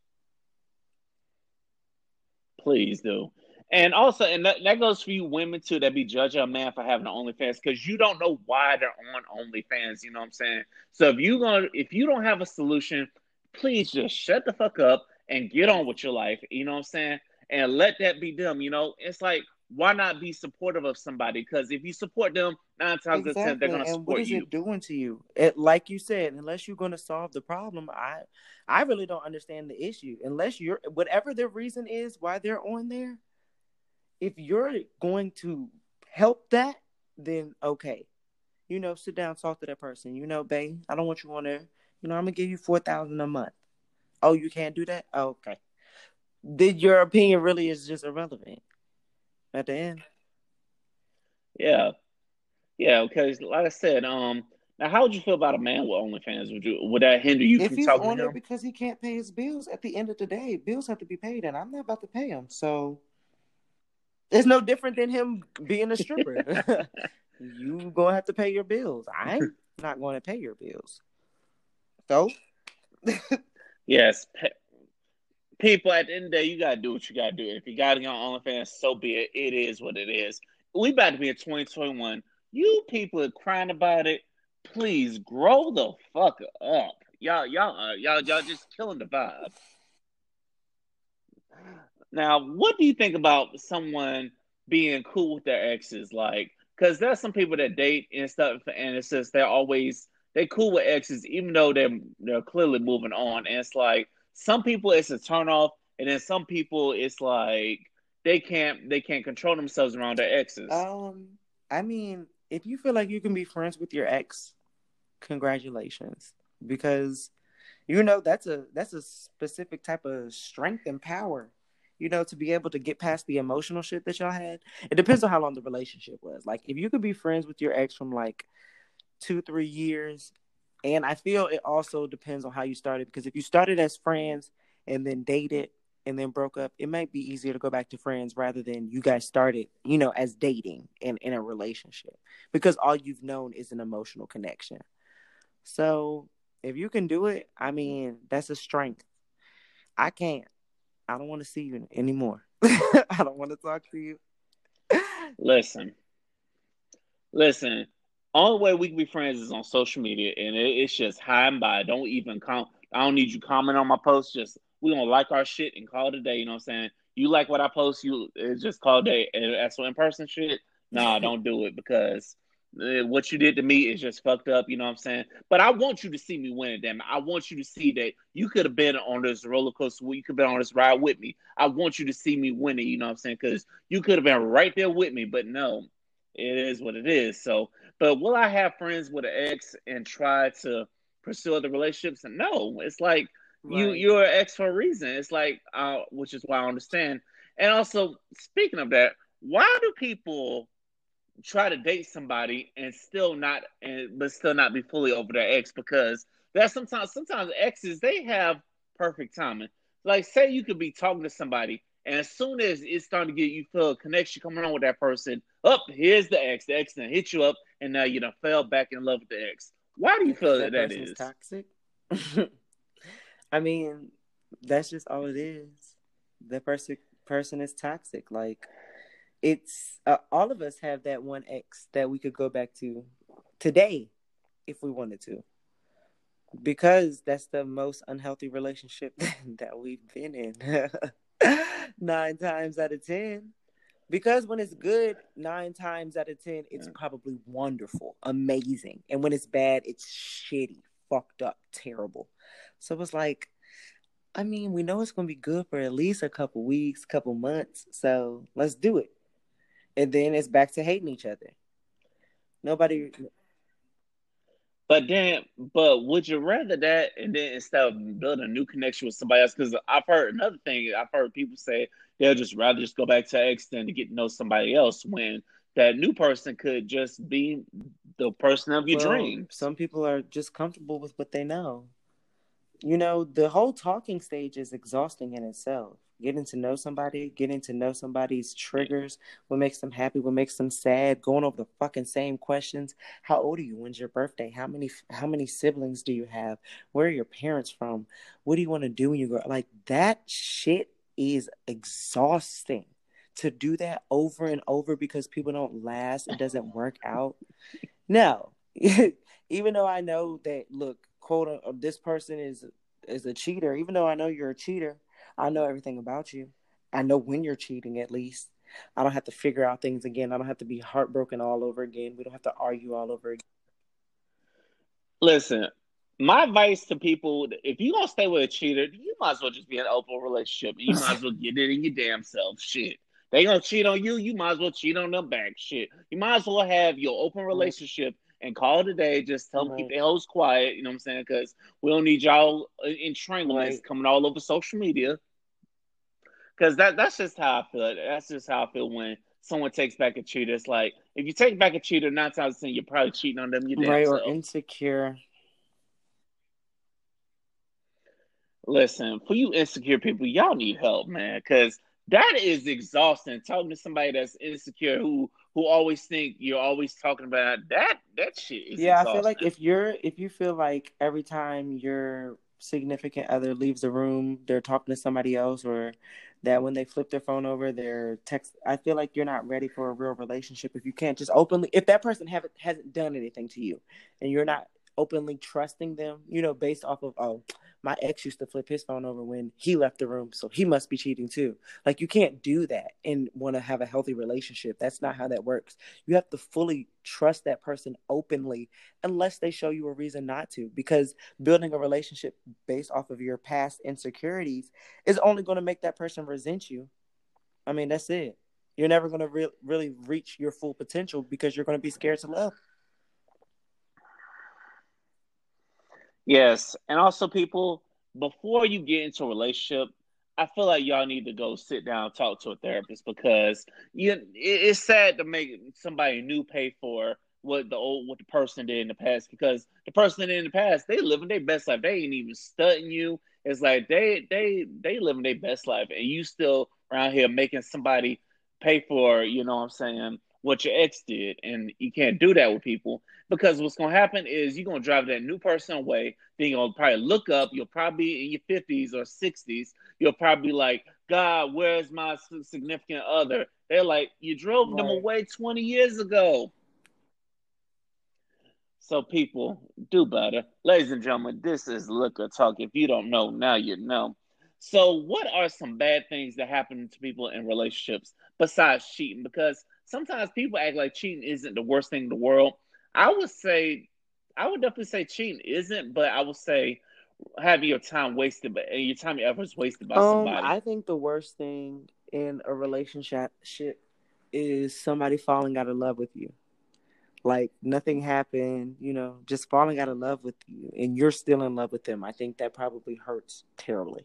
Please do. And also, and that, that goes for you women too that be judging a man for having an OnlyFans, because you don't know why they're on OnlyFans. You know what I'm saying? So if you gonna if you don't have a solution, please just shut the fuck up and get on with your life. You know what I'm saying? And let that be them. You know, it's like, why not be supportive of somebody? Because if you support them, nine times exactly. out of ten, they're going to support you. And what is you. it doing to you? It, like you said, unless you're going to solve the problem, I I really don't understand the issue. Unless you're, whatever the reason is why they're on there, if you're going to help that, then okay. You know, sit down, talk to that person. You know, babe, I don't want you on there. You know, I'm going to give you four thousand dollars a month. Oh, you can't do that? Oh, okay. Then your opinion really is just irrelevant. At the end. Yeah. Yeah, because like I said, um, now how would you feel about a man with OnlyFans? Would you would that hinder you if from talking on to him? It because he can't pay his bills at the end of the day. Bills have to be paid, and I'm not about to pay them. So it's no different than him being a stripper. You gonna have to pay your bills. I'm not gonna pay your bills. So yes, pay- people, at the end of the day, you got to do what you got to do. If you got to get on OnlyFans, so be it. It is what it is. We about to be in twenty twenty-one. You people are crying about it. Please grow the fuck up. Y'all, y'all, uh, y'all, y'all just killing the vibe. Now, what do you think about someone being cool with their exes? Like, because there's some people that date and stuff, and it's just they're always, they cool with exes, even though they're, they're clearly moving on. And it's like, some people it's a turn off, and then some people it's like they can't they can't control themselves around their exes. Um, I mean, if you feel like you can be friends with your ex, congratulations, because you know that's a that's a specific type of strength and power. You know, to be able to get past the emotional shit that y'all had. It depends on how long the relationship was. Like, if you could be friends with your ex from like two, three years. And I feel it also depends on how you started, because if you started as friends and then dated and then broke up, it might be easier to go back to friends rather than you guys started, you know, as dating and in a relationship, because all you've known is an emotional connection. So if you can do it, I mean, that's a strength. I can't. I don't want to see you anymore. I don't want to talk to you. Listen. Listen. Only way we can be friends is on social media, and it, it's just high and by. Don't even com- I don't need you comment on my post. Just we gonna like our shit and call it a day. You know what I'm saying? You like what I post, you it's just call it a day. And as for in person shit, nah, don't do it, because uh, what you did to me is just fucked up. You know what I'm saying? But I want you to see me winning, damn it. I want you to see that you could have been on this roller coaster. You could have been on this ride with me. I want you to see me winning. You know what I'm saying? Because you could have been right there with me, but no. It is what it is. So, but will I have friends with an ex and try to pursue other relationships? No, it's like right. you, you're an ex for a reason. It's like, uh, which is why I understand. And also, speaking of that, why do people try to date somebody and still not, and, but still not be fully over their ex? Because there's sometimes, sometimes exes, they have perfect timing. Like, say you could be talking to somebody, and as soon as it's starting to get you feel a connection coming on with that person, up oh, here's the ex. The ex done hit you up, and now you done fell back in love with the ex. Why do you feel that that, that is toxic? I mean, that's just all it is. The person person is toxic. Like, it's uh, all of us have that one ex that we could go back to today if we wanted to, because that's the most unhealthy relationship that we've been in. Nine times out of ten, because when it's good, nine times out of ten, it's probably wonderful, amazing, and when it's bad, it's shitty, fucked up, terrible. So it's like, I mean, we know it's going to be good for at least a couple weeks, couple months. So let's do it. And then it's back to hating each other. Nobody. But then, but would you rather that and then instead of building a new connection with somebody else? Because I've heard another thing. I've heard people say they'll just rather just go back to X than to get to know somebody else when that new person could just be the person of your well, dreams. Some people are just comfortable with what they know. You know, the whole talking stage is exhausting in itself. Getting to know somebody, getting to know somebody's triggers, what makes them happy, what makes them sad, going over the fucking same questions. How old are you? When's your birthday? How many how many siblings do you have? Where are your parents from? What do you want to do when you grow up? Like, that shit is exhausting. To do that over and over because people don't last, it doesn't work out. No. Even though I know that, look, quote, uh, this person is is a cheater. Even though I know you're a cheater, I know everything about you. I know when you're cheating, at least. I don't have to figure out things again. I don't have to be heartbroken all over again. We don't have to argue all over again. Listen, my advice to people, if you're going to stay with a cheater, you might as well just be in an open relationship. You might as well get it in your damn self. Shit. They going to cheat on you. You might as well cheat on them back. Shit. You might as well have your open relationship and call today. Just tell them right. Keep their hoes quiet. You know what I'm saying? Because we don't need y'all in train lines right. coming all over social media. Because that, that's just how I feel. That's just how I feel when someone takes back a cheater. It's like, if you take back a cheater, nine times out of ten, you're probably cheating on them. You're right, or insecure. Listen, for you insecure people, y'all need help, man. Because that is exhausting. Talking to somebody that's insecure who who always think you're always talking about that that shit is yeah, exhausting. I feel like if you're if you feel like every time your significant other leaves the room, they're talking to somebody else, or that when they flip their phone over, they're text. I feel like you're not ready for a real relationship if you can't just openly, if that person haven't hasn't done anything to you and you're not openly trusting them, you know, based off of, oh, my ex used to flip his phone over when he left the room, so he must be cheating too. Like, you can't do that and want to have a healthy relationship. That's not how that works. You have to fully trust that person openly unless they show you a reason not to, because building a relationship based off of your past insecurities is only going to make that person resent you. I mean, that's it. You're never going to re- really reach your full potential because you're going to be scared to love. Yes, and also, people, before you get into a relationship, I feel like y'all need to go sit down and talk to a therapist, because you, it, it's sad to make somebody new pay for what the old what the person did in the past, because the person in the past, they living their best life. They ain't even stunting you. It's like they they they living their best life, and you still around here making somebody pay for, you know what I'm saying, what your ex did. And you can't do that with people, because what's going to happen is you're going to drive that new person away. Then you're going to probably look up. You'll probably be in your fifties or sixties. You'll probably be like, God, where's my significant other? They're like, you drove right. them away twenty years ago. So people, do better. Ladies and gentlemen, this is Liquor Talk. If you don't know, now you know. So what are some bad things that happen to people in relationships besides cheating? Because sometimes people act like cheating isn't the worst thing in the world. I would say, I would definitely say cheating isn't, but I would say having your time wasted, but your time and efforts wasted by um, somebody. I think the worst thing in a relationship is somebody falling out of love with you. Like, nothing happened, you know, just falling out of love with you, and you're still in love with them. I think that probably hurts terribly.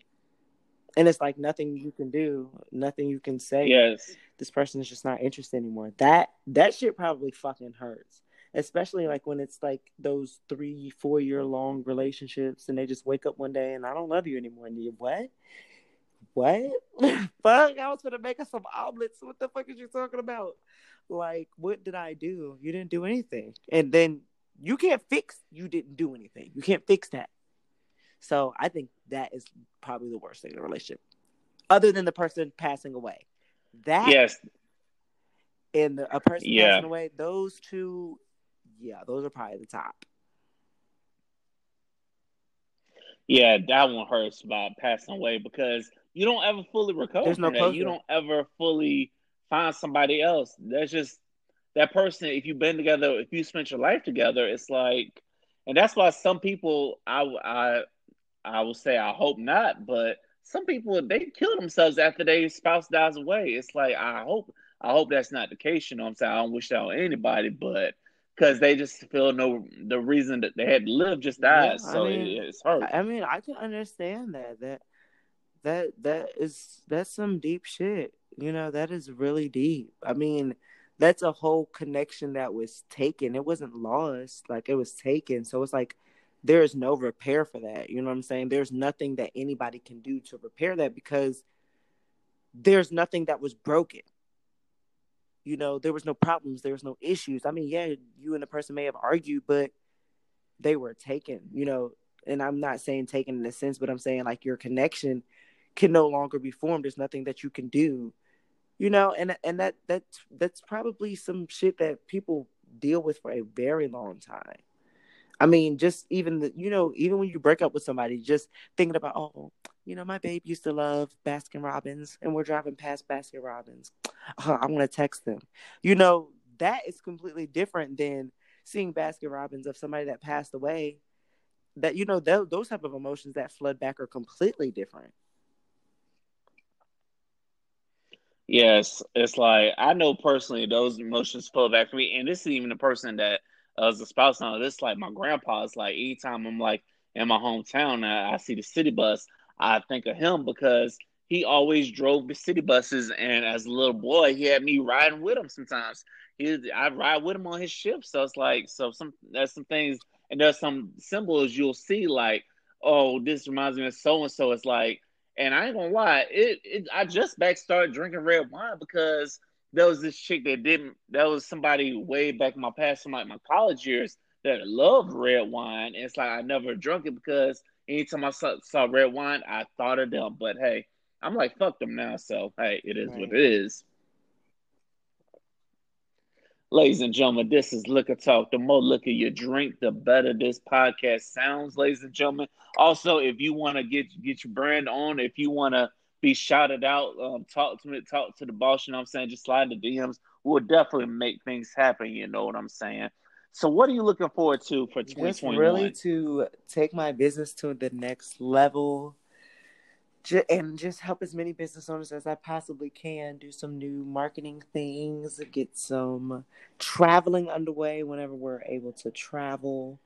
And it's like nothing you can do, nothing you can say. Yes. This person is just not interested anymore. That that shit probably fucking hurts. Especially like when it's like those three, four year long relationships, and they just wake up one day and I don't love you anymore. And you what? What? Fuck, I was gonna make us some omelets. What the fuck is you talking about? Like, what did I do? You didn't do anything. And then you can't fix you didn't do anything. You can't fix that. So I think that is probably the worst thing in a relationship, other than the person passing away. That yes, and the, a person yeah. passing away. Those two, yeah, those are probably the top. Yeah, that one hurts about passing away, because you don't ever fully recover. There's no closure. You don't ever fully find somebody else. That's just that person. If you've been together, if you spent your life together, it's like, and that's why some people, I I. I will say I hope not, but some people, they kill themselves after their spouse dies away. It's like, I hope I hope that's not the case. You know what I'm saying? I don't wish that on anybody, but because they just feel no the reason that they had to live just died. Yeah, so I mean, it, it's hard. I mean, I can understand that. That that that is that's some deep shit. You know, that is really deep. I mean, that's a whole connection that was taken. It wasn't lost, like it was taken. So it's like there is no repair for that. You know what I'm saying? There's nothing that anybody can do to repair that because there's nothing that was broken. You know, there was no problems. There was no issues. I mean, yeah, you and the person may have argued, but they were taken, you know, and I'm not saying taken in a sense, but I'm saying like your connection can no longer be formed. There's nothing that you can do, you know, and and that that's, that's probably some shit that people deal with for a very long time. I mean, just even, the, you know, even when you break up with somebody, just thinking about, oh, you know, my babe used to love Baskin Robbins and we're driving past Baskin Robbins. Uh, I'm going to text them. You know, that is completely different than seeing Baskin Robbins of somebody that passed away. That, you know, th- those type of emotions that flood back are completely different. Yes, it's like, I know personally those emotions flow back to me. And this is even the person that, as a spouse now, this like my grandpa's like anytime I'm like in my hometown, I, I see the city bus, I think of him because he always drove the city buses. And as a little boy, he had me riding with him sometimes. He, I ride with him on his ship. So it's like, so some, there's some things and there's some symbols you'll see like, oh, this reminds me of so-and-so. It's like, and I ain't gonna lie, it, it I just back started drinking red wine because there was this chick that didn't, that was somebody way back in my past, from like my college years, that loved red wine. And it's like, I never drunk it because anytime I saw, saw red wine, I thought of them. But hey, I'm like, fuck them now. So, hey, it is right. What it is. Ladies and gentlemen, this is Liquor Talk. The more liquor you drink, the better this podcast sounds, ladies and gentlemen. Also, if you want to get get your brand on, if you want to be shouted out, um, talk to me, talk to the boss, you know what I'm saying? Just slide the D Ms. We'll definitely make things happen, you know what I'm saying? So what are you looking forward to for twenty twenty-one? Just really to take my business to the next level and just help as many business owners as I possibly can, do some new marketing things, get some traveling underway whenever we're able to travel,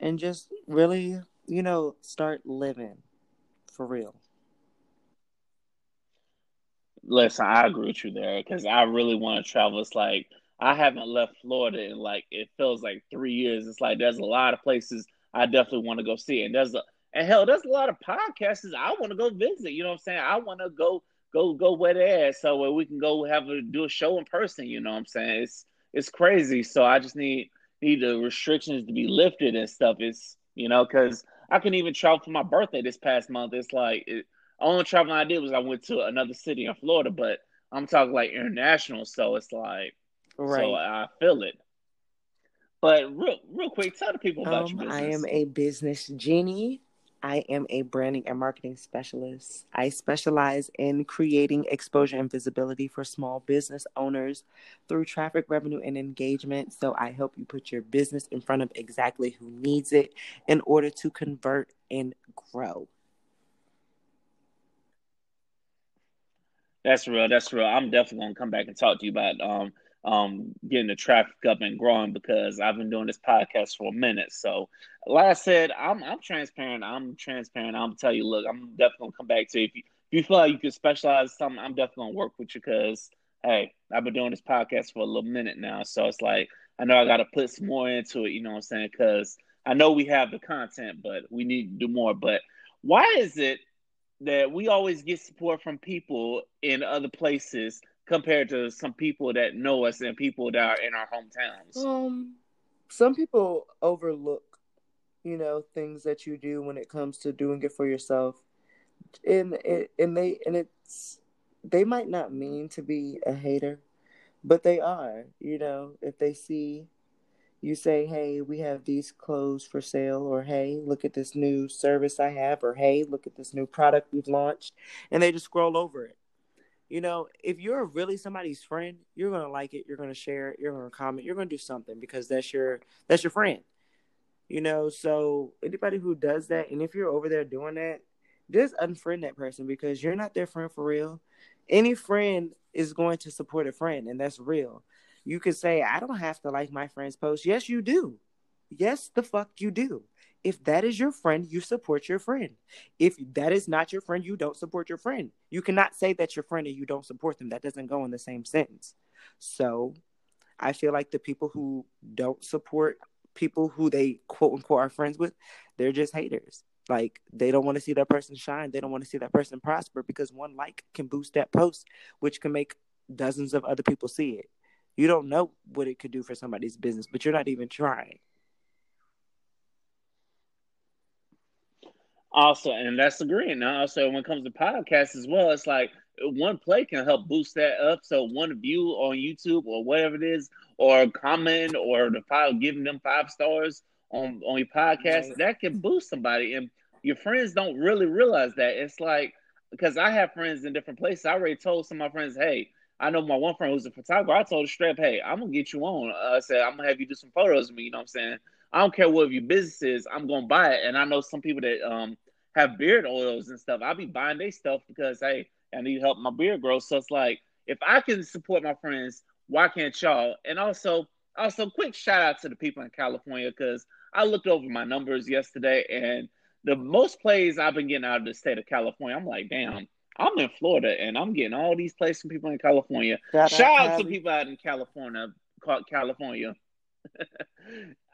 and just really, you know, start living for real. Listen, I agree with you there because I really want to travel. It's like I haven't left Florida in like it feels like three years. It's like there's a lot of places I definitely want to go see, and there's a and hell, there's a lot of podcasters I want to go visit. You know what I'm saying? I want to go go go where they at so where we can go have a do a show in person. You know what I'm saying? It's it's crazy. So I just need need the restrictions to be lifted and stuff. It's you know because I couldn't even travel for my birthday this past month. It's like. It, Only traveling I did was I went to another city in Florida, but I'm talking like international, so it's like, right. So I feel it. But real, real quick, tell the people about um, your business. I am a business genie. I am a branding and marketing specialist. I specialize in creating exposure and visibility for small business owners through traffic, revenue, and engagement. So I help you put your business in front of exactly who needs it in order to convert and grow. That's real. That's real. I'm definitely going to come back and talk to you about um um getting the traffic up and growing because I've been doing this podcast for a minute. So like I said, I'm I'm transparent. I'm transparent. I'm going to tell you, look, I'm definitely going to come back to you. If, you. if you feel like you can specialize in something, I'm definitely going to work with you because, hey, I've been doing this podcast for a little minute now. So it's like I know I got to put some more into it, you know what I'm saying, because I know we have the content, but we need to do more. But why is it that we always get support from people in other places compared to some people that know us and people that are in our hometowns? Um, some people overlook, you know, things that you do when it comes to doing it for yourself. And it, and they and it's they might not mean to be a hater, but they are, you know, if they see you say, hey, we have these clothes for sale, or hey, look at this new service I have, or hey, look at this new product we've launched, and they just scroll over it. You know, if you're really somebody's friend, you're going to like it, you're going to share it, you're going to comment, you're going to do something because that's your that's your friend. You know, so anybody who does that, and if you're over there doing that, just unfriend that person, because you're not their friend for real. Any friend is going to support a friend, and that's real. You could say, I don't have to like my friend's post. Yes, you do. Yes, the fuck you do. If that is your friend, you support your friend. If that is not your friend, you don't support your friend. You cannot say that's your friend and you don't support them. That doesn't go in the same sentence. So I feel like the people who don't support people who they quote unquote are friends with, they're just haters. Like, they don't want to see that person shine. They don't want to see that person prosper, because one like can boost that post, which can make dozens of other people see it. You don't know what it could do for somebody's business, but you're not even trying. Also, and that's agreeing. Also, when it comes to podcasts as well, it's like one play can help boost that up. So one view on YouTube or whatever it is, or a comment, or the file giving them five stars on, on your podcast, right, that can boost somebody. And your friends don't really realize that. It's like, because I have friends in different places. I already told some of my friends, hey, I know my one friend who's a photographer. I told her straight up, hey, I'm going to get you on. I uh, said, so I'm going to have you do some photos of me. You know what I'm saying? I don't care what your business is. I'm going to buy it. And I know some people that um have beard oils and stuff. I'll be buying their stuff because, hey, I need help my beard grow. So it's like, if I can support my friends, why can't y'all? And also, also quick shout out to the people in California, because I looked over my numbers yesterday, and the most plays I've been getting out of the state of California, I'm like, damn, I'm in Florida, and I'm getting all these plays from people in California. Shout out to people out in California. California.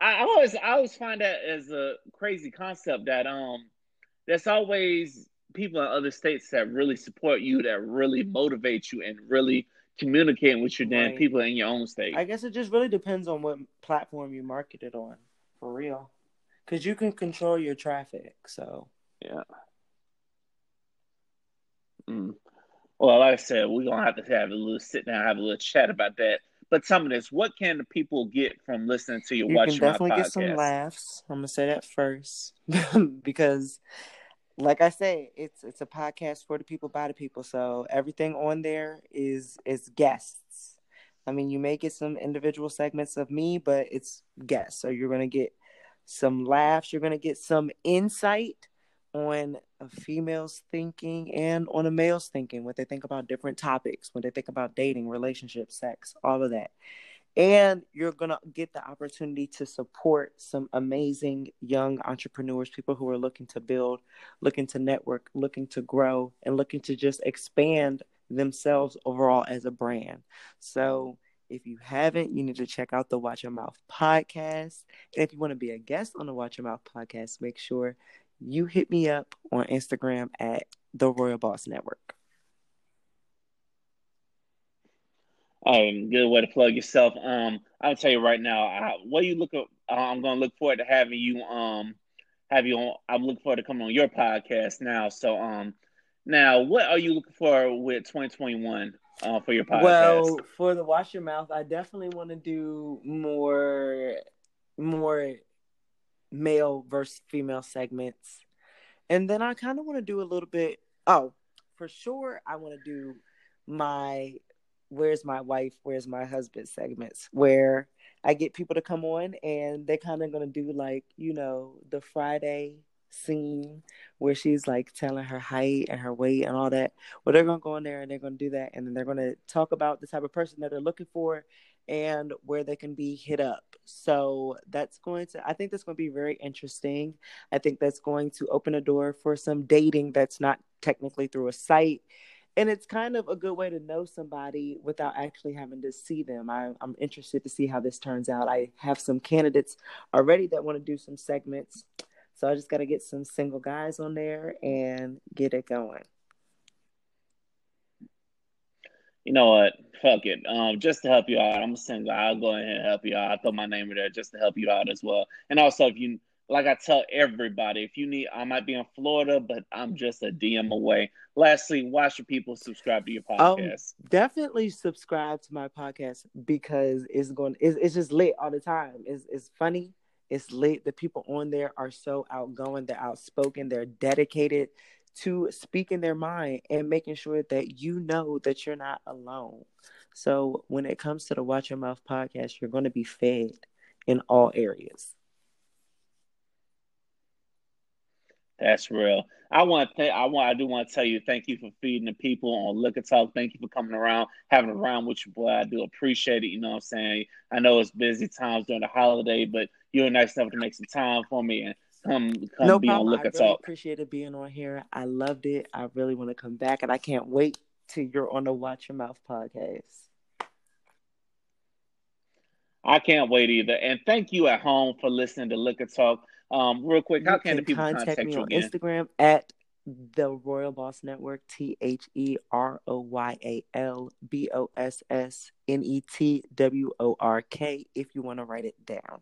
I always, I always find that as a crazy concept that um, there's always people in other states that really support you, that really motivate you, and really communicate with your damn right. people in your own state. I guess it just really depends on what platform you market it on, for real, because you can control your traffic. So yeah. Mm. Well, like I said, we're going to have to have a little sit down, have a little chat about that. But some of this, what can the people get from listening to your you Watch Your Mouth podcast? You can definitely get some laughs. I'm going to say that first because, like I say, it's it's a podcast for the people, by the people. So everything on there is is guests. I mean, you may get some individual segments of me, but it's guests. So you're going to get some laughs. You're going to get some insight on a female's thinking and on a male's thinking, what they think about different topics, when they think about dating, relationships, sex, all of that. And you're going to get the opportunity to support some amazing young entrepreneurs, people who are looking to build, looking to network, looking to grow, and looking to just expand themselves overall as a brand. So if you haven't, you need to check out the Watch Your Mouth podcast. And if you want to be a guest on the Watch Your Mouth podcast, make sure you hit me up on Instagram at the Royal Boss Network. Um, good way to plug yourself. Um, I'll tell you right now, I, what you look up, I'm going to look forward to having you. Um, have you on? I'm looking forward to coming on your podcast now. So, um, now what are you looking for with twenty twenty-one uh, for your podcast? Well, for the Watch Your Mouth, I definitely want to do more, more. male versus female segments. And then I kind of want to do a little bit, oh, for sure, I want to do my Where's My Wife, Where's My Husband segments, where I get people to come on and they're kind of going to do, like, you know, the Friday scene where she's like telling her height and her weight and all that. Well, they're going to go in there and they're going to do that. And then they're going to talk about the type of person that they're looking for and where they can be hit up. So that's going to, I think that's going to be very interesting. I think that's going to open a door for some dating that's not technically through a site. And it's kind of a good way to know somebody without actually having to see them. I, I'm interested to see how this turns out. I have some candidates already that want to do some segments. So I just got to get some single guys on there and get it going. You know what? Fuck it. Um, just to help you out, I'm single. I'll go ahead and help you out. I throw my name in there just to help you out as well. And also, if you, like I tell everybody, if you need, I might be in Florida, but I'm just a D M away. Lastly, why should people subscribe to your podcast? Um, definitely subscribe to my podcast because it's going. It's, it's just lit all the time. It's it's funny. It's lit. The people on there are so outgoing. They're outspoken. They're dedicated to speaking their mind and making sure that you know that you're not alone. So when it comes to the Watch Your Mouth podcast, you're going to be fed in all areas. That's real. I want to. Th- I want. I do want to tell you thank you for feeding the people on Liquor Talk. Thank you for coming around, having around with you, boy. I do appreciate it. You know what I'm saying? I know it's busy times during the holiday, but you were nice enough to make some time for me and come come no be problem. on Liquor Talk. I really appreciated being on here. I loved it. I really want to come back, and I can't wait till you're on the Watch Your Mouth podcast. I can't wait either. And thank you at home for listening to Liquor Talk. Um, real quick, how can, can the people contact, contact me you on again? Instagram at the Royal Boss Network, T H E R O Y A L B O S S N E T W O R K, if you want to write it down.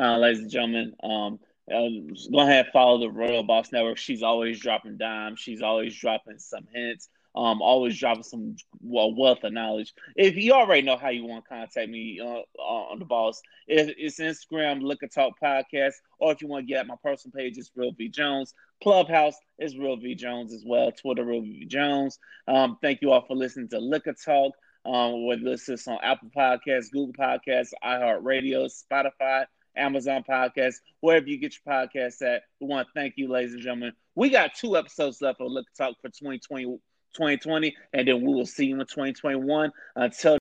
Uh, ladies and gentlemen, um, go ahead and follow the Royal Boss Network. She's always dropping dimes. She's always dropping some hints. Um, always dropping some wealth of knowledge. If you already know how you want to contact me uh, on the boss, it, it's Instagram, Liquor Talk Podcast, or if you want to get at my personal page, it's Real V Jones. Clubhouse is Real V Jones as well. Twitter, Real V Jones. Um, thank you all for listening to Liquor Talk. Um, whether this is on Apple Podcasts, Google Podcasts, iHeartRadio, Spotify, Amazon Podcasts, wherever you get your podcasts at. We want to thank you, ladies and gentlemen. We got two episodes left of Liquor Talk for twenty twenty. twenty twenty, and then we will see you in twenty twenty-one. Until